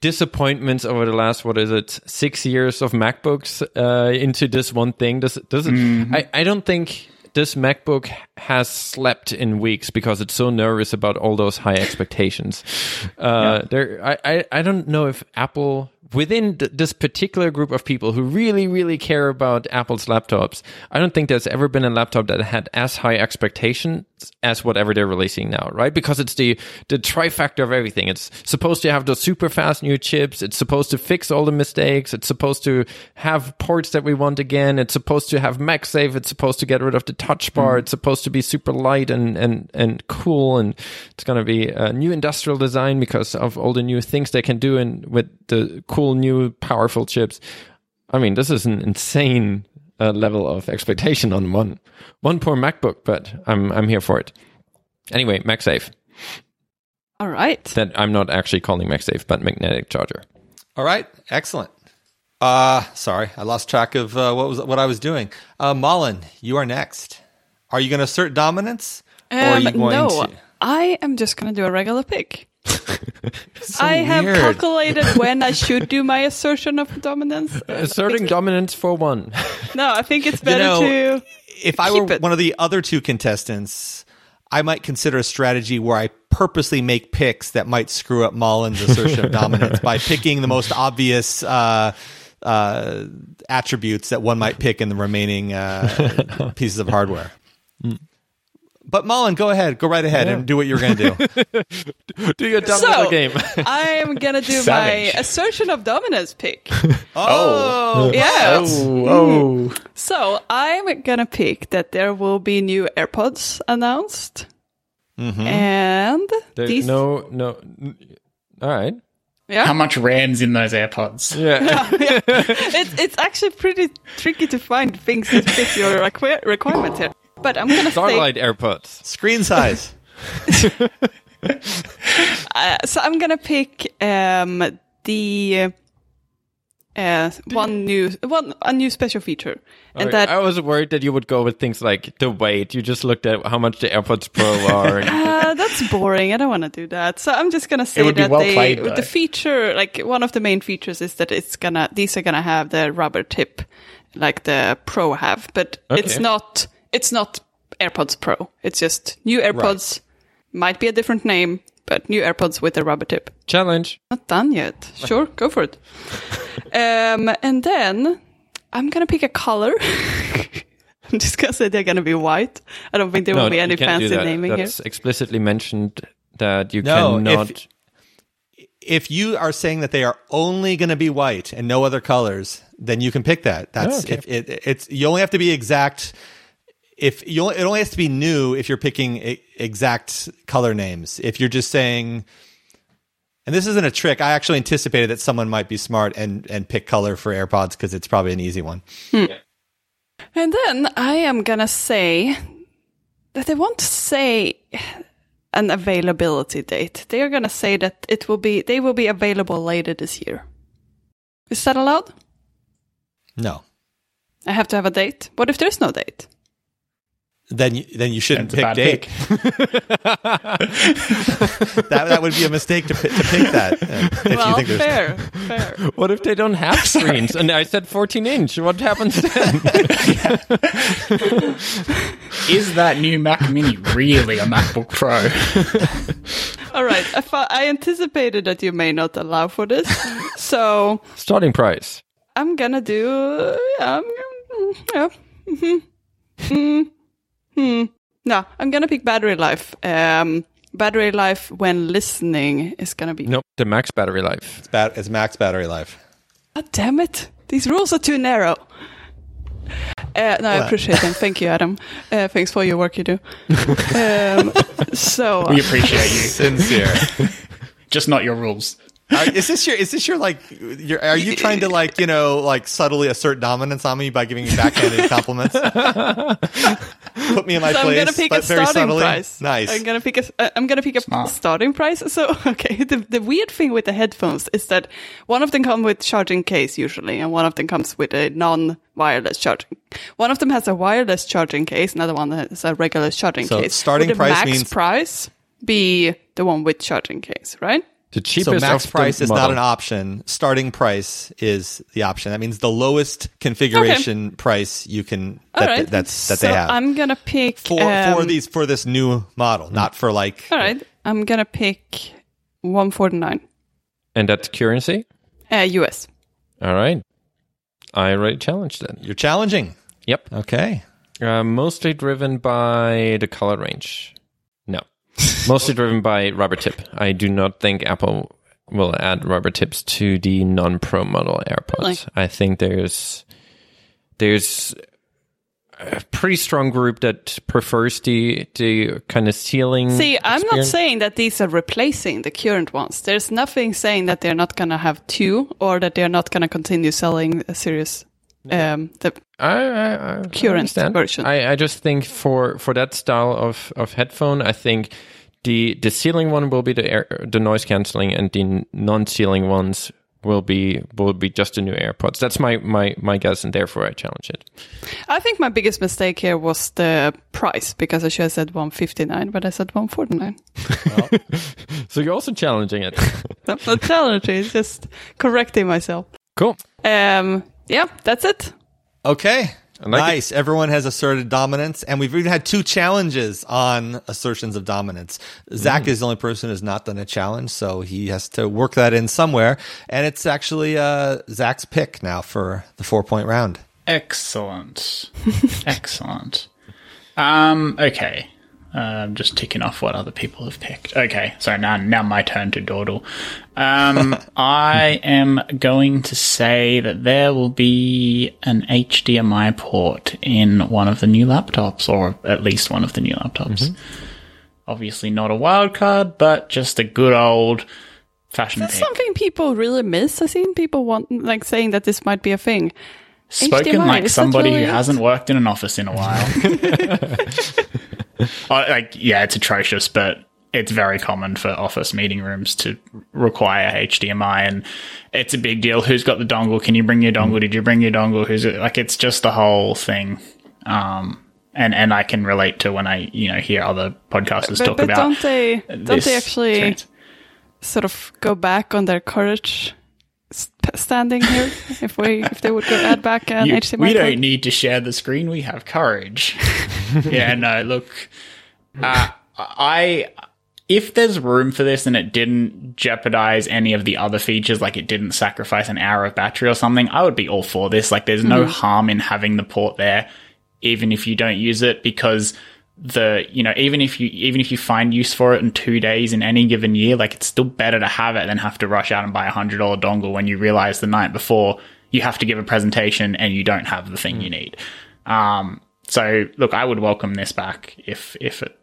disappointments over the last what is it six years of MacBooks uh, into this one thing. This doesn't. Mm-hmm. I, I don't think this MacBook has slept in weeks because it's so nervous about all those high expectations. Uh, yeah. There, I, I I don't know if Apple within th- this particular group of people who really really care about Apple's laptops. I don't think there's ever been a laptop that had as high expectations as whatever they're releasing now, right? Because it's the the trifecta of everything. It's supposed to have those super fast new chips. It's supposed to fix all the mistakes. It's supposed to have ports that we want again. It's supposed to have MagSafe. It's supposed to get rid of the touch bar. Mm. It's supposed to be super light and and and cool. And it's going to be a new industrial design because of all the new things they can do and with the cool new powerful chips. I mean, this is an insane Uh, level of expectation on one one poor MacBook, but I'm I'm here for it. Anyway, MagSafe. All right. That I'm not actually calling MagSafe, but magnetic charger. All right, excellent. Uh sorry, I lost track of uh, what was what I was doing. Uh, Malin, you are next. Are you going to assert dominance? Um, or are you going no, to... I am just going to do a regular pick. So I weird. have calculated when I should do my assertion of dominance. Asserting dominance for one. No, I think it's better you know, to. If I were it. one of the other two contestants, I might consider a strategy where I purposely make picks that might screw up Malin's assertion of dominance by picking the most obvious uh, uh, attributes that one might pick in the remaining uh, pieces of hardware. Mm. But Malin, go ahead. Go right ahead yeah. and do what you're going to do. Do your dumb so, little game. I'm going to do Savage. my assertion of dominance pick. Oh. Yeah. Oh. Mm. So I'm going to pick that there will be new AirPods announced. Mm-hmm. And There's these... No, no. All right. Yeah. How much RAM's in those AirPods? Yeah. yeah, yeah. It's, it's actually pretty tricky to find things that fit your requ- requirements here. But I'm going to say... Starlight AirPods. Screen size. uh, so I'm going to pick um, the uh, one new one a new special feature, and okay. that I was worried that you would go with things like the weight. You just looked at how much the AirPods Pro are. And uh, that's boring. I don't want to do that. So I'm just gonna say that well they, played, the feature, like one of the main features, is that it's gonna these are gonna have the rubber tip, like the Pro have, but okay. it's not it's not AirPods Pro. It's just new AirPods. Right. Might be a different name, but new AirPods with a rubber tip. Challenge. Not done yet. Sure, go for it. Um, and then I'm going to pick a color. I'm just going to say they're going to be white. I don't think there no, will be any fancy naming That's here. That's explicitly mentioned that you no, cannot... If, if you are saying that they are only going to be white and no other colors, then you can pick that. That's oh, okay. if it, it's You only have to be exact... If you, it only has to be new if you're picking exact color names. If you're just saying, and this isn't a trick, I actually anticipated that someone might be smart and, and pick color for AirPods because it's probably an easy one. Hmm. Yeah. And then I am going to say that they won't say an availability date. They are going to say that it will be they will be available later this year. Is that allowed? No. I have to have a date? What if there's no date? Then you, then you shouldn't That's pick date. Pick. that that would be a mistake to, to pick that. If well, you think fair, fair. What if they don't have screens? And I said fourteen inch. What happens then? Is that new Mac Mini really a MacBook Pro? All right. I, I anticipated that you may not allow for this. So starting price. I'm going to do... Uh, yeah. yeah. Mm-hmm. Mm. Hmm. No, I'm going to pick battery life. Um, battery life when listening is going to be... Nope, the max battery life. It's, ba- it's max battery life. God damn it. These rules are too narrow. Uh, no, well. I appreciate them. Thank you, Adam. Uh, thanks for your work you do. Um, so uh, we appreciate you. Sincere. Just not your rules. Are, is this your? Is this your like? Your, are you trying to like you know like subtly assert dominance on me by giving me backhanded compliments? Put me in my so place. I'm gonna pick but a very starting subtly. Price. Nice. I'm gonna pick a. I'm gonna pick a Smart. starting price. So okay. The the weird thing with the headphones is that one of them comes with charging case usually, and one of them comes with a non-wireless charging. One of them has a wireless charging case. Another one has a regular charging so case. So starting price max means price be the one with charging case, right? The cheapest so max price is model. Not an option. Starting price is the option. That means the lowest configuration okay. price you can that, right. th- that's, that so they have. I'm gonna pick for um, for these for this new model, not for like. All right, I'm gonna pick one forty-nine. And that's currency? Uh, U S. All right, I already challenged that. You're challenging. Yep. Okay. Uh, mostly driven by the color range. No. Mostly driven by rubber tip. I do not think Apple will add rubber tips to the non-Pro model AirPods. Really? I think there's there's a pretty strong group that prefers the the kind of sealing. See, experience. I'm not saying that these are replacing the current ones. There's nothing saying that they're not going to have two or that they're not going to continue selling a series. Um, the I, I, I current I version. I, I just think for, for that style of, of headphone, I think the the ceiling one will be the air, the noise cancelling, and the non ceiling ones will be will be just the new AirPods. That's my, my, my guess, and therefore I challenge it. I think my biggest mistake here was the price, because I should have said one fifty-nine, but I said one forty-nine. Well. So you're also challenging it. I'm not challenging, it's just correcting myself. Cool. Um. Yeah, that's it. Okay. Like nice. It. Everyone has asserted dominance, and we've even had two challenges on assertions of dominance. Zach mm. is the only person who's not done a challenge, so he has to work that in somewhere. And it's actually uh, Zach's pick now for the four-point round. Excellent. Excellent. Um, okay. Uh, I'm just ticking off what other people have picked. Okay, so now now my turn to dawdle. Um, I am going to say that there will be an H D M I port in one of the new laptops, or at least one of the new laptops. Mm-hmm. Obviously not a wild card, but just a good old fashion pick. That's something people really miss. I've seen people want like saying that this might be a thing. Spoken H D M I, like somebody really who hasn't worked in an office in a while. Oh, like, yeah, it's atrocious, but it's very common for office meeting rooms to require H D M I, and it's a big deal. Who's got the dongle? Can you bring your dongle? Did you bring your dongle? Who's it? Like, it's just the whole thing. Um, and, and I can relate to when I, you know, hear other podcasters but, talk but about don't they, don't they actually trend. sort of go back on their courage standing here if we if they would go add back an you, H D M I we don't need to share the screen, we have courage. yeah no look uh I if there's room for this and it didn't jeopardize any of the other features, like it didn't sacrifice an hour of battery or something, I would be all for this. Like, there's no mm. harm in having the port there even if you don't use it, because the you know even if you even if you find use for it in two days in any given year, like, it's still better to have it than have to rush out and buy a hundred dollar dongle when you realize the night before you have to give a presentation and you don't have the thing mm. you need. Um so look, I would welcome this back if if it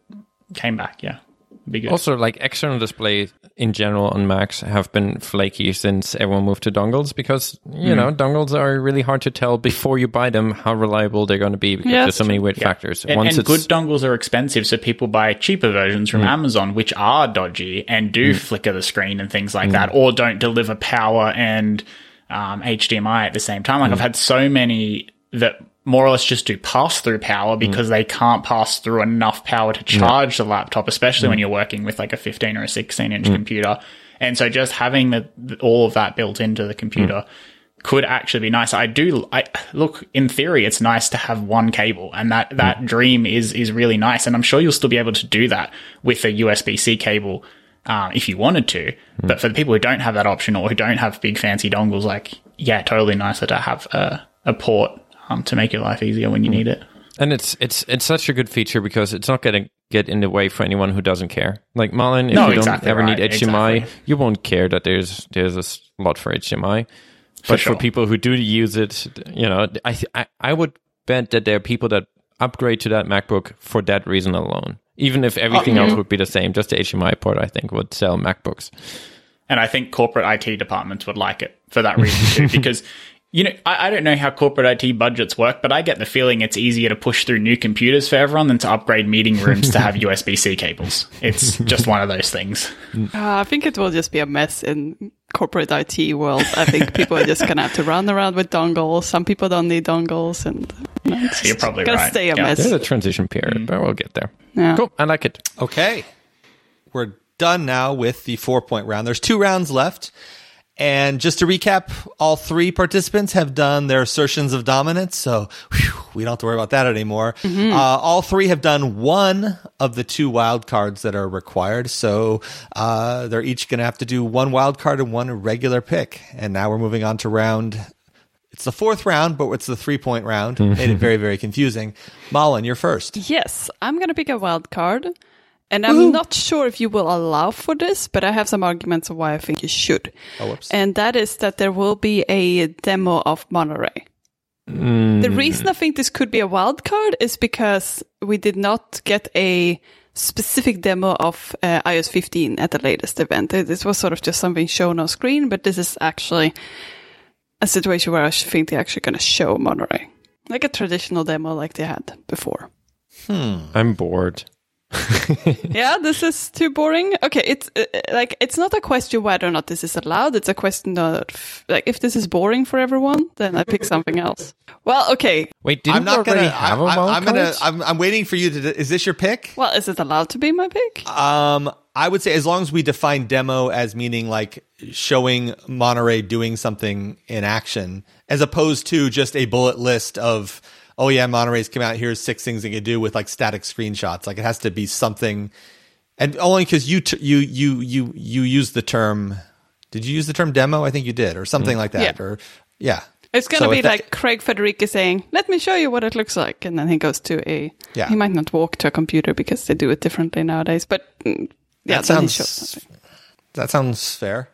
came back. Yeah, it'd be good. Also, like, external displays in general on Macs have been flaky since everyone moved to dongles, because you mm. know dongles are really hard to tell before you buy them how reliable they're going to be, because yeah, there's so many weird yeah. factors. And, Once and it's... good dongles are expensive, so people buy cheaper versions from mm. Amazon, which are dodgy and do mm. flicker the screen and things like mm. that, or don't deliver power and um, H D M I at the same time. Like, mm. I've had so many that more or less just do pass-through power because mm. they can't pass through enough power to charge yeah. the laptop, especially mm. when you're working with like a fifteen or a sixteen-inch mm. computer. And so just having the, all of that built into the computer mm. could actually be nice. I do I look, in theory, it's nice to have one cable, and that, that mm. dream is is really nice. And I'm sure you'll still be able to do that with a U S B C cable um, if you wanted to. Mm. But for the people who don't have that option or who don't have big fancy dongles, like, yeah, totally nicer to have a, a port Um, to make your life easier when you need it. And it's it's it's such a good feature because it's not going to get in the way for anyone who doesn't care. Like, Malin, if no, you don't exactly ever right. need H D M I, exactly. you won't care that there's there's a slot for H D M I. But for, sure. for people who do use it, you know, I, th- I I would bet that there are people that upgrade to that MacBook for that reason alone. Even if everything oh, else yeah. would be the same, just the H D M I port, I think, would sell MacBooks. And I think corporate I T departments would like it for that reason too, because you know, I, I don't know how corporate I T budgets work, but I get the feeling it's easier to push through new computers for everyone than to upgrade meeting rooms to have U S B C cables. It's just one of those things. Uh, I think it will just be a mess in corporate I T world. I think people are just going to have to run around with dongles. Some people don't need dongles. And you know, it's You're probably gonna right. stay a yeah. mess. There's a transition period, mm. but we'll get there. Yeah. Cool. I like it. Okay. We're done now with the four-point round. There's two rounds left. And just to recap, all three participants have done their assertions of dominance, so whew, we don't have to worry about that anymore. Mm-hmm. Uh, all three have done one of the two wild cards that are required, so uh, they're each going to have to do one wild card and one regular pick. And now we're moving on to round. It's the fourth round, but it's the three-point round. Mm-hmm. Made it very, very confusing. Malin, you're first. Yes, I'm going to pick a wild card, and I'm Ooh. not sure if you will allow for this, but I have some arguments of why I think you should. Oh, whoops. And that is that there will be a demo of Monterey. Mm. The reason I think this could be a wild card is because we did not get a specific demo of uh, i O S fifteen at the latest event. This was sort of just something shown on screen, but this is actually a situation where I think they're actually going to show Monterey. Like a traditional demo like they had before. Hmm. I'm bored. Yeah, this is too boring. Okay, it's uh, like it's not a question whether or not this is allowed. It's a question of like if this is boring for everyone, then I pick something else. Well, okay. Wait, didn't I'm not already gonna, have I, a wild I'm card? Gonna, I'm, I'm waiting for you to. Is this your pick? Well, is it allowed to be my pick? Um, I would say as long as we define demo as meaning like showing Monterey doing something in action, as opposed to just a bullet list of, oh yeah, Monterey's come out, here's six things you can do with like static screenshots. Like it has to be something, and only because you t- you you you you use the term. Did you use the term demo? I think you did, or something mm. like that. Yeah. Or yeah, it's gonna so be like that, Craig Federighi saying, "Let me show you what it looks like," and then he goes to a. Yeah. He might not walk to a computer because they do it differently nowadays. But mm, yeah, that sounds. That sounds fair.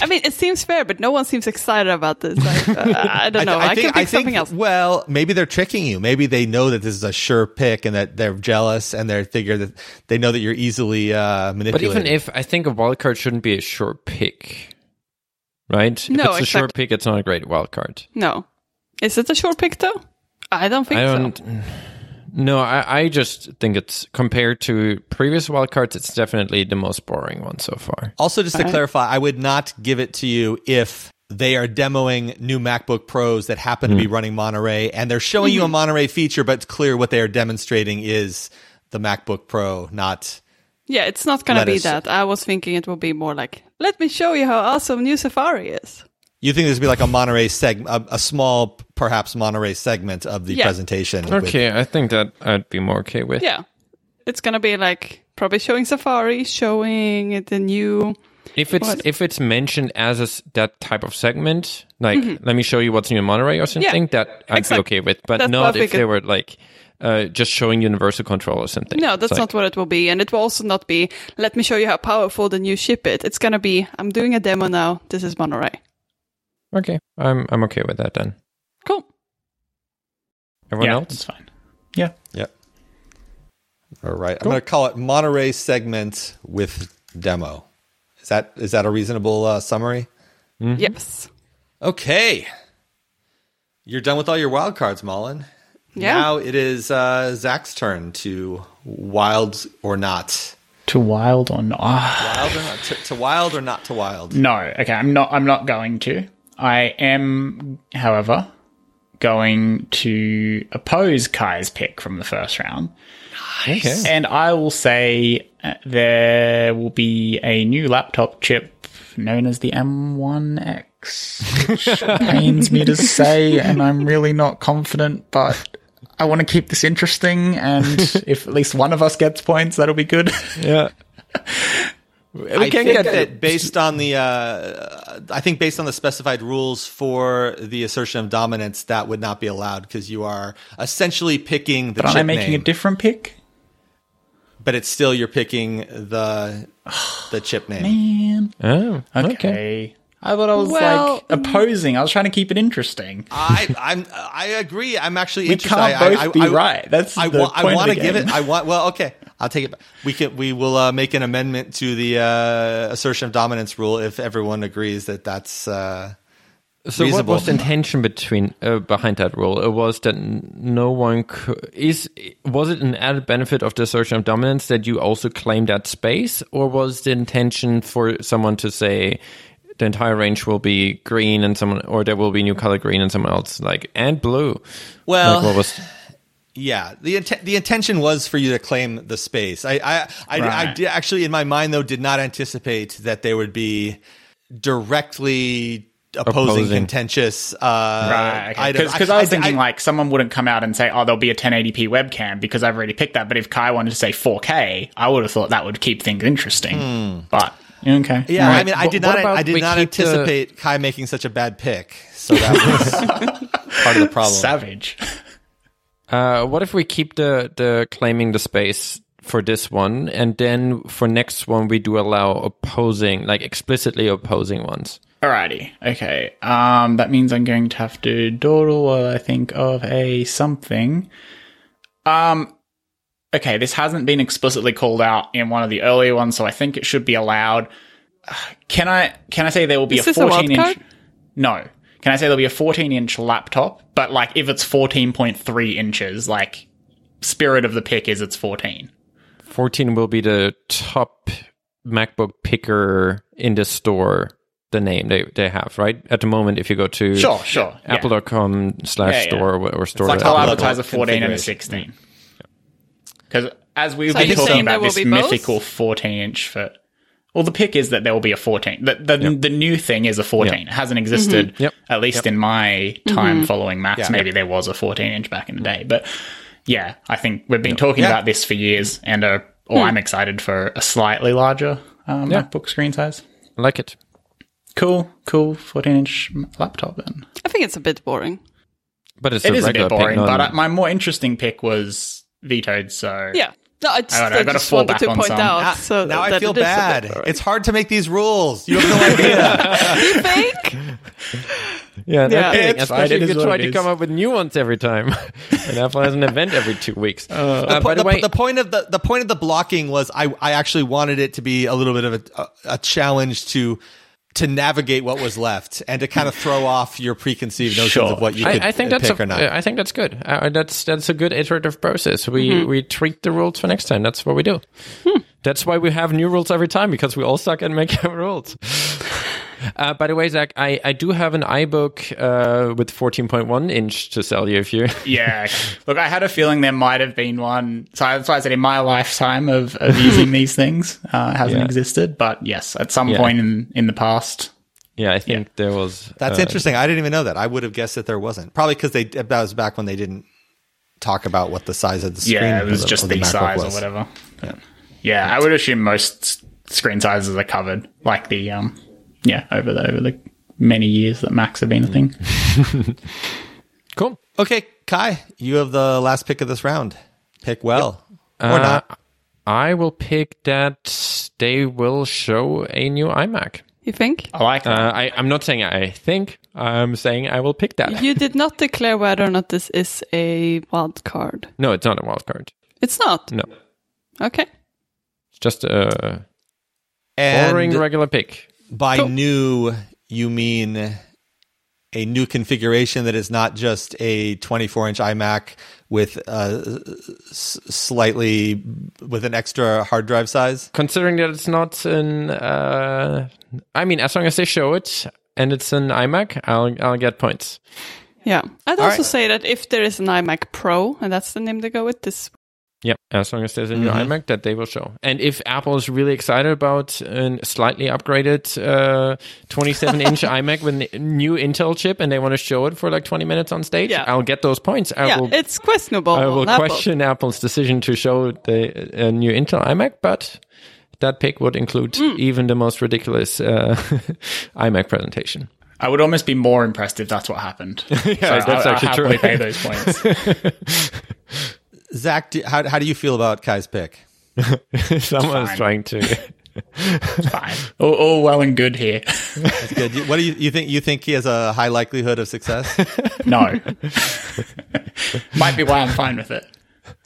I mean, it seems fair, but no one seems excited about this. Like, uh, I don't know. I, th- I, think, I can pick I think, something else. Well, maybe they're tricking you. Maybe they know that this is a sure pick and that they're jealous and they figure that they know that you're easily uh, manipulated. But even if, I think a wild card shouldn't be a sure pick, right? If no, it's a exactly. sure pick, it's not a great wild card. No. Is it a sure pick, though? I don't think I don't, so. No, I, I just think it's, compared to previous wildcards, it's definitely the most boring one so far. Also, just to All clarify, right. I would not give it to you if they are demoing new MacBook Pros that happen mm. to be running Monterey, and they're showing mm-hmm. you a Monterey feature, but it's clear what they are demonstrating is the MacBook Pro, not... Yeah, it's not going to be that. I was thinking it will be more like, let me show you how awesome new Safari is. You think there's going to be like a Monterey seg- a, a small, perhaps Monterey segment of the yeah. presentation. Okay, with- I think that I'd be more okay with. Yeah, it's going to be like probably showing Safari, showing the new... If it's what? if it's mentioned as a, that type of segment, like, mm-hmm. let me show you what's new in Monterey or something, yeah, that I'd exactly. be okay with. But that's not if they were like... Uh, just showing Universal Control or something. No, that's like, not what it will be. And it will also not be, let me show you how powerful the new chip is. It's going to be, I'm doing a demo now. This is Monterey. Okay. I'm I'm okay with that then. Cool. Everyone yeah, else? That's fine. Yeah. Yeah. All right. Cool. I'm going to call it Monterey segment with demo. Is that is that a reasonable uh, summary? Mm-hmm. Yes. Okay. You're done with all your wild cards, Malin. Yeah. Now it is uh, Zach's turn to wild or not. To wild or not. Wild or not. To, to wild or not to wild. No. Okay. I'm not. I'm not going to. I am, however, going to oppose Kai's pick from the first round. Nice. And I will say there will be a new laptop chip known as the M one X, which pains me to say, and I'm really not confident, but. I want to keep this interesting, and if at least one of us gets points, that'll be good. Yeah, we I can think get that based on the. Uh, I think based on the specified rules for the assertion of dominance, that would not be allowed because you are essentially picking the. But chip am I making name, a different pick? But it's still you're picking the the chip name. Man, oh, okay. okay. I thought I was well, like opposing. I was trying to keep it interesting. I I'm, I agree. I'm actually we interested. We can't both I, I, be I, right. That's I, the I, point I want to give it. I want. Well, okay. I'll take it back. We can. We will uh, make an amendment to the uh, assertion of dominance rule if everyone agrees that that's. Uh, so reasonable. What was the intention between uh, behind that rule? It was that no one could, is. Was it an added benefit of the assertion of dominance that you also claim that space, or was the intention for someone to say? The entire range will be green, and someone, or there will be new color green, and someone else like and blue. Well, like what was- yeah. the int- The intention was for you to claim the space. I, I, I, right. I, I did, actually, in my mind though, did not anticipate that they would be directly opposing, opposing. contentious uh, right, okay. items. Because I, I was I, thinking I, like someone wouldn't come out and say, "Oh, there'll be a ten eighty p webcam," because I've already picked that. But if Kai wanted to say four K, I would have thought that would keep things interesting. Hmm. But. Okay. Yeah, right. I mean, I did what not, I did not anticipate the... Kai making such a bad pick, so that was part of the problem. Savage. Uh, what if we keep the the claiming the space for this one, and then for next one we do allow opposing, like explicitly opposing ones? Alrighty. Okay. Um, that means I'm going to have to dawdle while I think of a something. Um. Okay, this hasn't been explicitly called out in one of the earlier ones, so I think it should be allowed. Can I can I say there will be Is a fourteen-inch? No. Can I say there'll be a fourteen-inch laptop? But, like, if it's fourteen point three inches, like, spirit of the pick is it's fourteen. fourteen will be the top MacBook picker in the store, the name they, they have, right? At the moment, if you go to sure, sure, apple dot com yeah. slash store yeah, yeah. or store. It's like I'll advertise a fourteen and a sixteen. Because as we've so been talking about this mythical fourteen-inch for... Well, the pick is that there will be a fourteen. The the, yep. the new thing is a fourteen. Yep. It hasn't existed, mm-hmm. yep. at least yep. in my time mm-hmm. following Macs. Yeah. Maybe there was a fourteen-inch back in the day. But, yeah, I think we've been yep. talking yep. about this for years, and uh, or hmm. I'm excited for a slightly larger um, yeah. MacBook screen size. I like it. Cool, cool fourteen-inch laptop, then. I think it's a bit boring. But it's It a is a bit boring, pick, but I, my more interesting pick was... vetoed, so yeah, no, I, just, I, know, I, I just wanted to point some. out. Now, so now I feel it bad. It's hard to make these rules. You have no idea. You think? Yeah, yeah. It's especially if you try to come up with new ones every time. And Apple has an event every two weeks. Uh, the, uh, by the, the way, the point of the the point of the blocking was I I actually wanted it to be a little bit of a, a, a challenge to to navigate what was left and to kind of throw off your preconceived notions sure. of what you could I, I think that's pick a, or not. I think that's good. Uh, that's that's a good iterative process. We mm-hmm. we tweak the rules for next time. That's what we do. Hmm. That's why we have new rules every time, because we all suck at making rules. Uh, by the way, Zach, I, I do have an iBook uh, with fourteen point one inch to sell you if you... yeah. Look, I had a feeling there might have been one. So that's why I said in my lifetime of, of using these things, uh, it hasn't yeah. existed. But yes, at some yeah. point in, in the past... Yeah, I think yeah. there was... That's uh, interesting. I didn't even know that. I would have guessed that there wasn't. Probably because they that was back when they didn't talk about what the size of the screen was. Yeah, it was of, just of the, the size was. Or whatever. Yeah. yeah, I would assume most screen sizes are covered. Like the... um. Yeah, over the over the many years that Macs have been a thing. Cool. Okay, Kai, you have the last pick of this round. Pick well. Yep. Or uh, not. I will pick that they will show a new iMac. You think? I like that. Uh, I, I'm not saying I think. I'm saying I will pick that. You did not declare whether or not this is a wild card. No, it's not a wild card. It's not? No. Okay. It's just a and boring regular pick. By cool. new, you mean a new configuration that is not just a twenty-four inch iMac with a slightly with an extra hard drive size. Considering that it's not an, uh, I mean, as long as they show it and it's an iMac, I'll I'll get points. Yeah, I'd All also right. say that if there is an iMac Pro, and that's the name they go with, this. Yeah, as long as there's a new mm-hmm. iMac that they will show. And if Apple is really excited about a slightly upgraded uh, twenty-seven inch iMac with a new Intel chip and they want to show it for like twenty minutes on stage, yeah. I'll get those points. I yeah, will, it's questionable. I will Apple. question Apple's decision to show the uh, new Intel iMac, but that pick would include mm. even the most ridiculous uh, iMac presentation. I would almost be more impressed if that's what happened. yeah, so that's I'll, actually I'll true. I'll happily pay those points. Zach, do, how how do you feel about Kai's pick? Someone's fine. trying to. It's fine. All, all well and good here. That's good. You, what do you, you think? You think he has a high likelihood of success? No. Might be why I'm fine with it.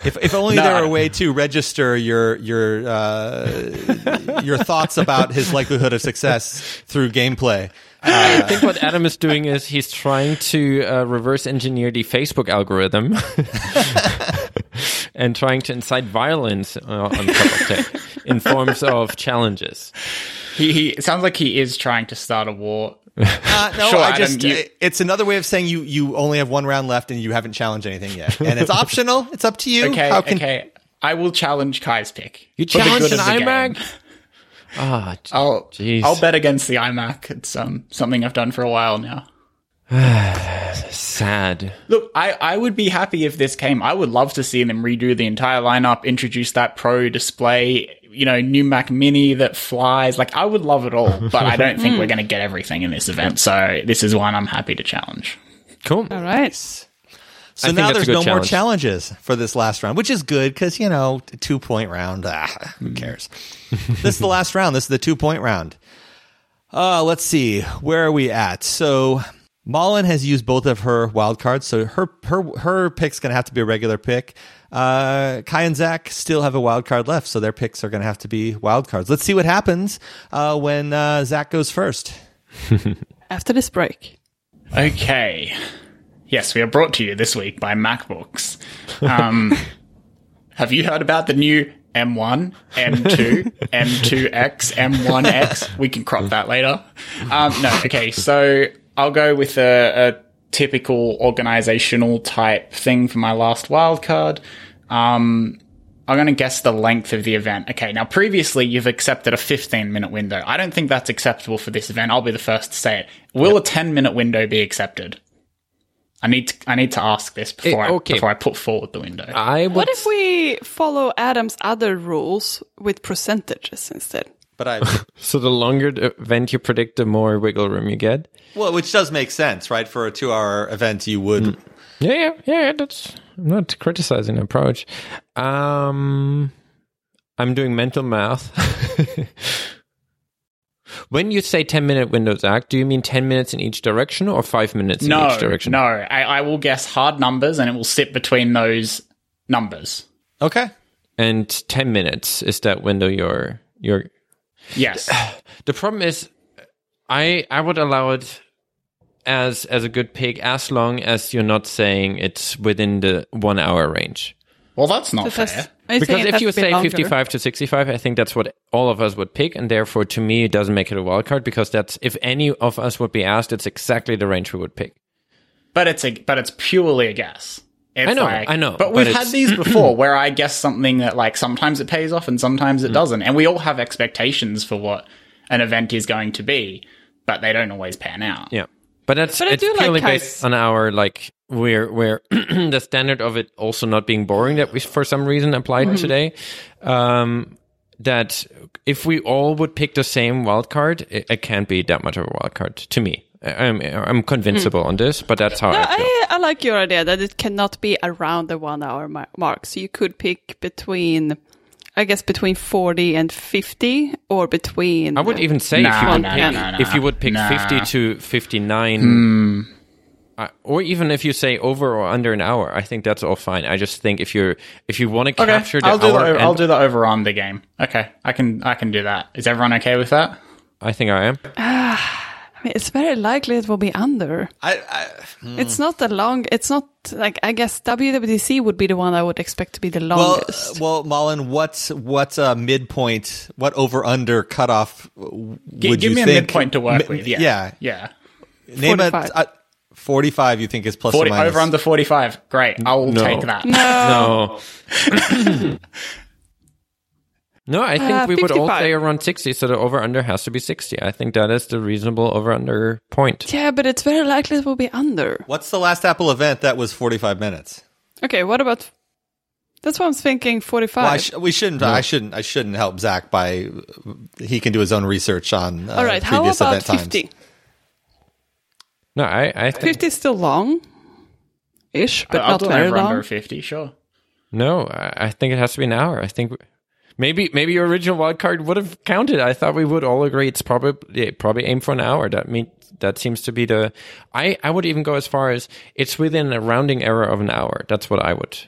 If if only no, there were a way to register your your uh, your thoughts about his likelihood of success through gameplay. Uh, I think what Adam is doing is he's trying to uh, reverse engineer the Facebook algorithm. And trying to incite violence uh, on top of tech in forms of challenges. He, he it sounds like he is trying to start a war. Uh, no, sure, I Adam, just you... it's another way of saying you you only have one round left and you haven't challenged anything yet, and it's optional. It's up to you. Okay, How can... okay. I will challenge Kai's pick. You challenge an iMac? Ah, oh, I'll geez. I'll bet against the iMac. It's um something I've done for a while now. Sad. Look, I, I would be happy if this came. I would love to see them redo the entire lineup, introduce that Pro display, you know, new Mac Mini that flies. Like, I would love it all, but I don't think mm. we're going to get everything in this event. So this is one I'm happy to challenge. Cool. All right. So I now there's no challenge. more challenges for this last round, which is good because, you know, two-point round, ah, who cares? This is the last round. This is the two-point round. Uh, let's see. Where are we at? So... Malin has used both of her wildcards, so her her her pick's going to have to be a regular pick. Uh, Kai and Zach still have a wild card left, so their picks are going to have to be wild cards. Let's see what happens uh, when uh, Zach goes first. After this break. Okay. Yes, we are brought to you this week by MacBooks. Um, have you heard about the new M one, M two, M two X, M one X? We can crop that later. Um, no, okay, so... I'll go with a, a typical organizational type thing for my last wildcard. Um, I'm going to guess the length of the event. Okay, now previously you've accepted a fifteen minute window. I don't think that's acceptable for this event. I'll be the first to say it. Will yep. a ten minute window be accepted? I need to, I need to ask this before, it, okay. I, before I put forward the window. I would... What if we follow Adam's other rules with percentages instead? But I so the longer the event you predict, the more wiggle room you get. Well, which does make sense, right? For a two-hour event, you would. Mm. Yeah, yeah, yeah. That's I'm not criticizing the approach. Um, I'm doing mental math. When you say ten minute window, Zach, do you mean ten minutes in each direction or five minutes no, in each direction? No, no. I, I will guess hard numbers, and it will sit between those numbers. Okay. And ten minutes is that window your your. Yes. The problem is I I would allow it as as a good pick as long as you're not saying it's within the one hour range. Well, that's not so fair. That's, because if you say longer. fifty-five to sixty-five, I think that's what all of us would pick, and therefore, to me, it doesn't make it a wildcard, because that's, if any of us would be asked, it's exactly the range we would pick. But it's a, but it's purely a guess. It's I know, like, I know. But we've but had these before where I guess something that, like, sometimes it pays off and sometimes it mm-hmm. doesn't. And we all have expectations for what an event is going to be, but they don't always pan out. Yeah. But that's but it's purely like based on our, like, where where the standard of it also not being boring that we, for some reason, applied mm-hmm. today. Um, that if we all would pick the same wildcard, it, it can't be that much of a wildcard to me. I'm I'm convincible mm. on this, but that's how no, I feel. I, I like your idea that it cannot be around the one hour mark. So you could pick between, I guess, between forty and fifty, or between. I would even say no, if you would no, pick, no, no, if you would pick no. fifty to fifty-nine, mm. uh, or even if you say over or under an hour, I think that's all fine. I just think if you're if you want to capture okay, the I'll do hour, the, I'll do the over on the game. Okay, I can I can do that. Is everyone okay with that? I think I am. I mean, it's very likely it will be under. I, I, mm. It's not a long. It's not like, I guess W W D C would be the one I would expect to be the longest. Well, well Malin, what's what uh, midpoint? What over under cutoff would G- you think? Give me a midpoint to work M- with. Yeah, yeah. yeah. Name forty-five. A, a forty-five. You think is plus forty, or minus. Over under forty-five. Great, I will no. take that. No. no. No, I think uh, we would all say around sixty, so the over-under has to be sixty. I think that is the reasonable over-under point. Yeah, but it's very likely it will be under. What's the last Apple event that was forty-five minutes? Okay, what about... That's what I'm thinking, forty-five. Well, I sh- we shouldn't, no. I shouldn't I shouldn't help Zach by... He can do his own research on uh, all right, previous event times. How about fifty? Times. No, I, I think... fifty is still long-ish, but I'll not very long. I'll do over-under fifty, sure. No, I think it has to be an hour. I think... We- Maybe maybe your original wildcard would have counted. I thought we would all agree it's probably probably aim for an hour. That mean that seems to be the. I, I would even go as far as it's within a rounding error of an hour. That's what I would.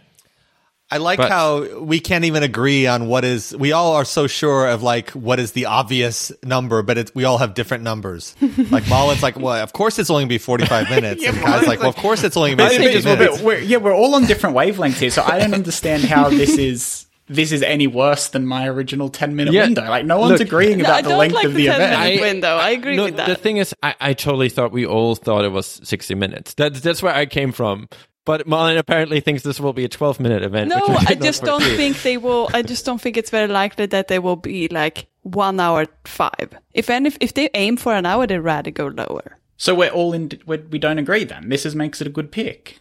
I like but, how we can't even agree on what is. We all are so sure of like what is the obvious number, but it's, we all have different numbers. Like Malin's like, well, of course it's only gonna be forty-five minutes. Yeah, and Kai's like, well, of course it's only gonna be sixty minutes. Bit, we're, yeah, we're all on different wavelengths here, so I don't understand how this is. This is any worse than my original ten-minute yeah. window. Like, no one's Look, agreeing about no, the length like of the, the event. I don't like the ten-minute window. I agree no, with that. The thing is, I, I totally thought we all thought it was sixty minutes. That's that's where I came from. But Malin apparently thinks this will be a twelve-minute event. No, I, I just don't think they will. I just don't think it's very likely that they will be like one hour five. If and if, if they aim for an hour, they'd rather go lower. So we're all in. We're, we don't agree then. This is makes it a good pick.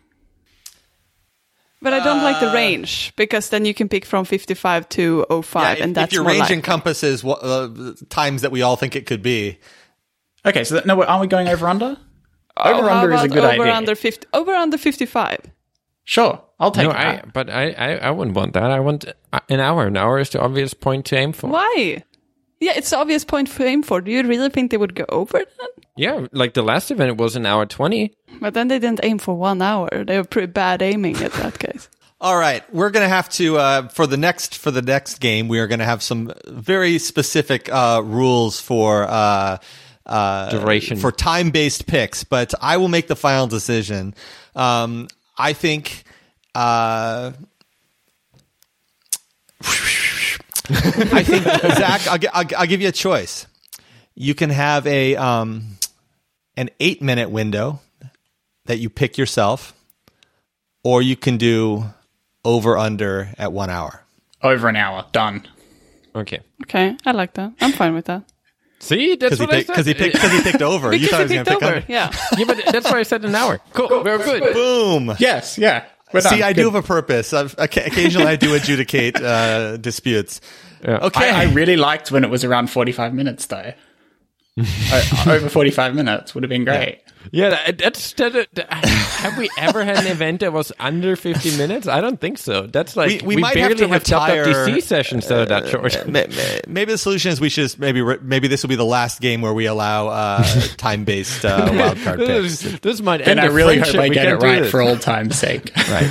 But I don't uh, like the range, because then you can pick from fifty-five to oh five, yeah, and that's if your more range likely. Encompasses what, uh, times that we all think it could be. Okay, so that, no, aren't we going over under? Oh, over under is a good over idea. Under fifty, over under fifty-five. Sure, I'll take no, that. I, but I, I, I wouldn't want that. I want an hour. An hour is the obvious point to aim for. Why? Yeah, it's the obvious point to aim for. Do you really think they would go over then? Yeah, like the last event was an hour twenty. But then they didn't aim for one hour. They were pretty bad aiming at that case. All right, we're going to have to uh, for the next for the next game. We are going to have some very specific uh, rules for uh, uh, duration for time based picks. But I will make the final decision. Um, I think. Uh, I think, Zach, I'll, I'll, I'll give you a choice. You can have a um, an eight-minute window that you pick yourself, or you can do over-under at one hour. Over an hour. Done. Okay. Okay. I like that. I'm fine with that. See? That's what picked, I said. Because he, pick, he picked over. Because you thought he was going to pick over. Yeah. yeah, but that's why I said an hour. Cool. cool. Very good. Boom. Yes. Yeah. We're See, done. I good. do have a purpose. I've, occasionally, I do adjudicate uh, disputes. Yeah. Okay. I, I really liked when it was around forty-five minutes, though. Over forty-five minutes would have been great. Yeah. Yeah, that, that's that, that, have we ever had an event that was under fifty minutes? I don't think so. That's like we, we, we might barely have W W D C sessions that uh, are that short. Maybe the solution is we should just maybe maybe this will be the last game where we allow uh, time based uh, wildcard picks. This, this might end. And I really hope I get it right for old time's sake. Right.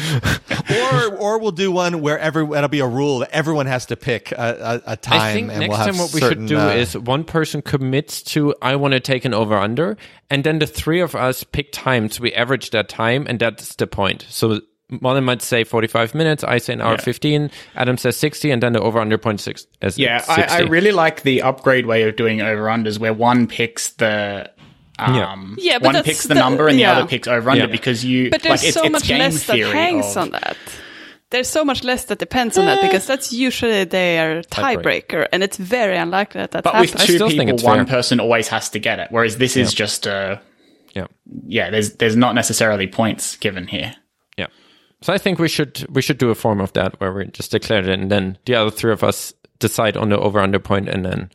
or or we'll do one where every it'll be a rule that everyone has to pick a, a, a time. I think and next we'll have time what we certain, should do uh, is one person commits to I want to take an over under, and then the three of us pick times. So we average that time, and that's the point. So Malin might say forty-five minutes, I say an hour yeah. fifteen, Adam says sixty, and then the over-under point six as yeah, sixty. I, I really like the upgrade way of doing over-unders where one picks the... Um, yeah. yeah, but one picks the, the number and yeah. the other picks over-under yeah. because you... But there's like, it's, so it's much less that hangs of, on that. There's so much less that depends on that because that's usually their tiebreaker, and it's very unlikely that that but happens. But with two people, one fair. person always has to get it, whereas this yeah. is just a... Yeah. Yeah, there's there's not necessarily points given here. Yeah. So I think we should we should do a form of that where we just declare it and then the other three of us decide on the over under point, and then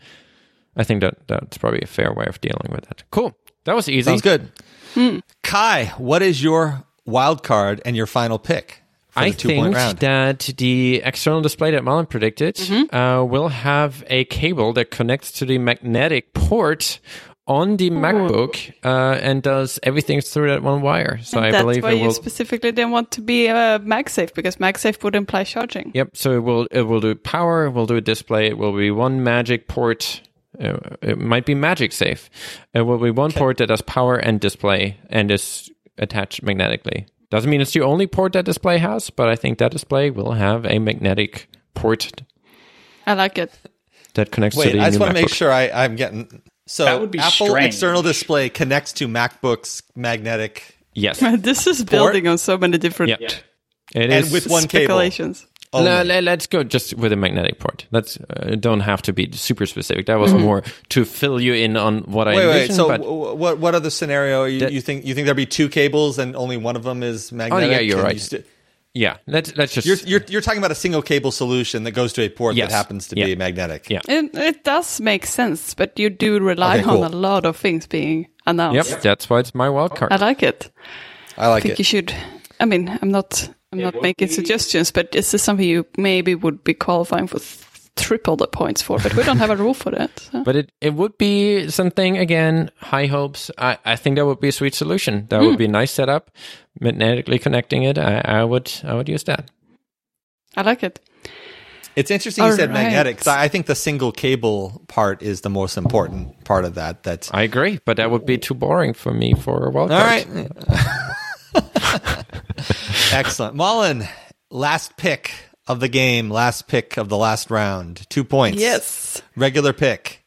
I think that that's probably a fair way of dealing with that. Cool. That was easy. Sounds good. Mm. Kai, what is your wild card and your final pick? I think that the external display that Malin predicted mm-hmm. uh, will have a cable that connects to the magnetic port on the MacBook uh, and does everything through that one wire. So and I that's believe why it will... you specifically didn't want to be a uh, MagSafe, because MagSafe would imply charging. Yep. So it will it will do power, it will do a display, it will be one magic port. Uh, it might be MagSafe. It will be one okay. port that does power and display and is attached magnetically. Doesn't mean it's the only port that display has, but I think that display will have a magnetic port. I like it. That connects Wait, to the I just want to make sure I, I'm getting... So that would be Apple strange. External display connects to MacBook's magnetic. Yes, this is building port. On so many different. Yeah. Yeah. It and is with one speculations. Cable. No, let's go just with a magnetic port. Let's uh, don't have to be super specific. That was mm-hmm. more to fill you in on what wait, I envisioned. Wait, so but w- what what other scenario you, that, you think you think there'll be two cables and only one of them is magnetic? Oh yeah, you're Can right. You st- Yeah, let's, let's just... You're, you're, you're talking about a single cable solution that goes to a port yes. that happens to yeah. be magnetic. Yeah, it, it does make sense, but you do rely okay, on cool. a lot of things being announced. Yep, that's why it's my wild card. I like it. I like it. I think it. you should... I mean, I'm not I'm it not making be... suggestions, but this is something you maybe would be qualifying for th- triple the points for, but we don't have a rule for that. So. But it, it would be something, again, high hopes. I, I think that would be a sweet solution. That mm. would be a nice setup. Magnetically connecting it, I, I would I would use that. I like it. It's interesting All you said right. magnetic, because I think the single cable part is the most important part of that. That's... I agree, but that would be too boring for me for a wild card. All right. Excellent. Malin, last pick. Of the game, last pick of the last round. Two points. Yes. Regular pick.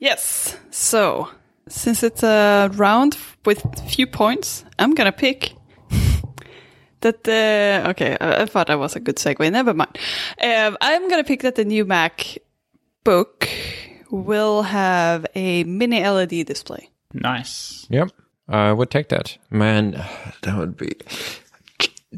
Yes. So, since it's a round with few points, I'm going to pick that the... Okay, I thought that was a good segue. Never mind. Um, I'm going to pick that the new MacBook will have a mini L E D display. Nice. Yep. I would take that. Man, that would be...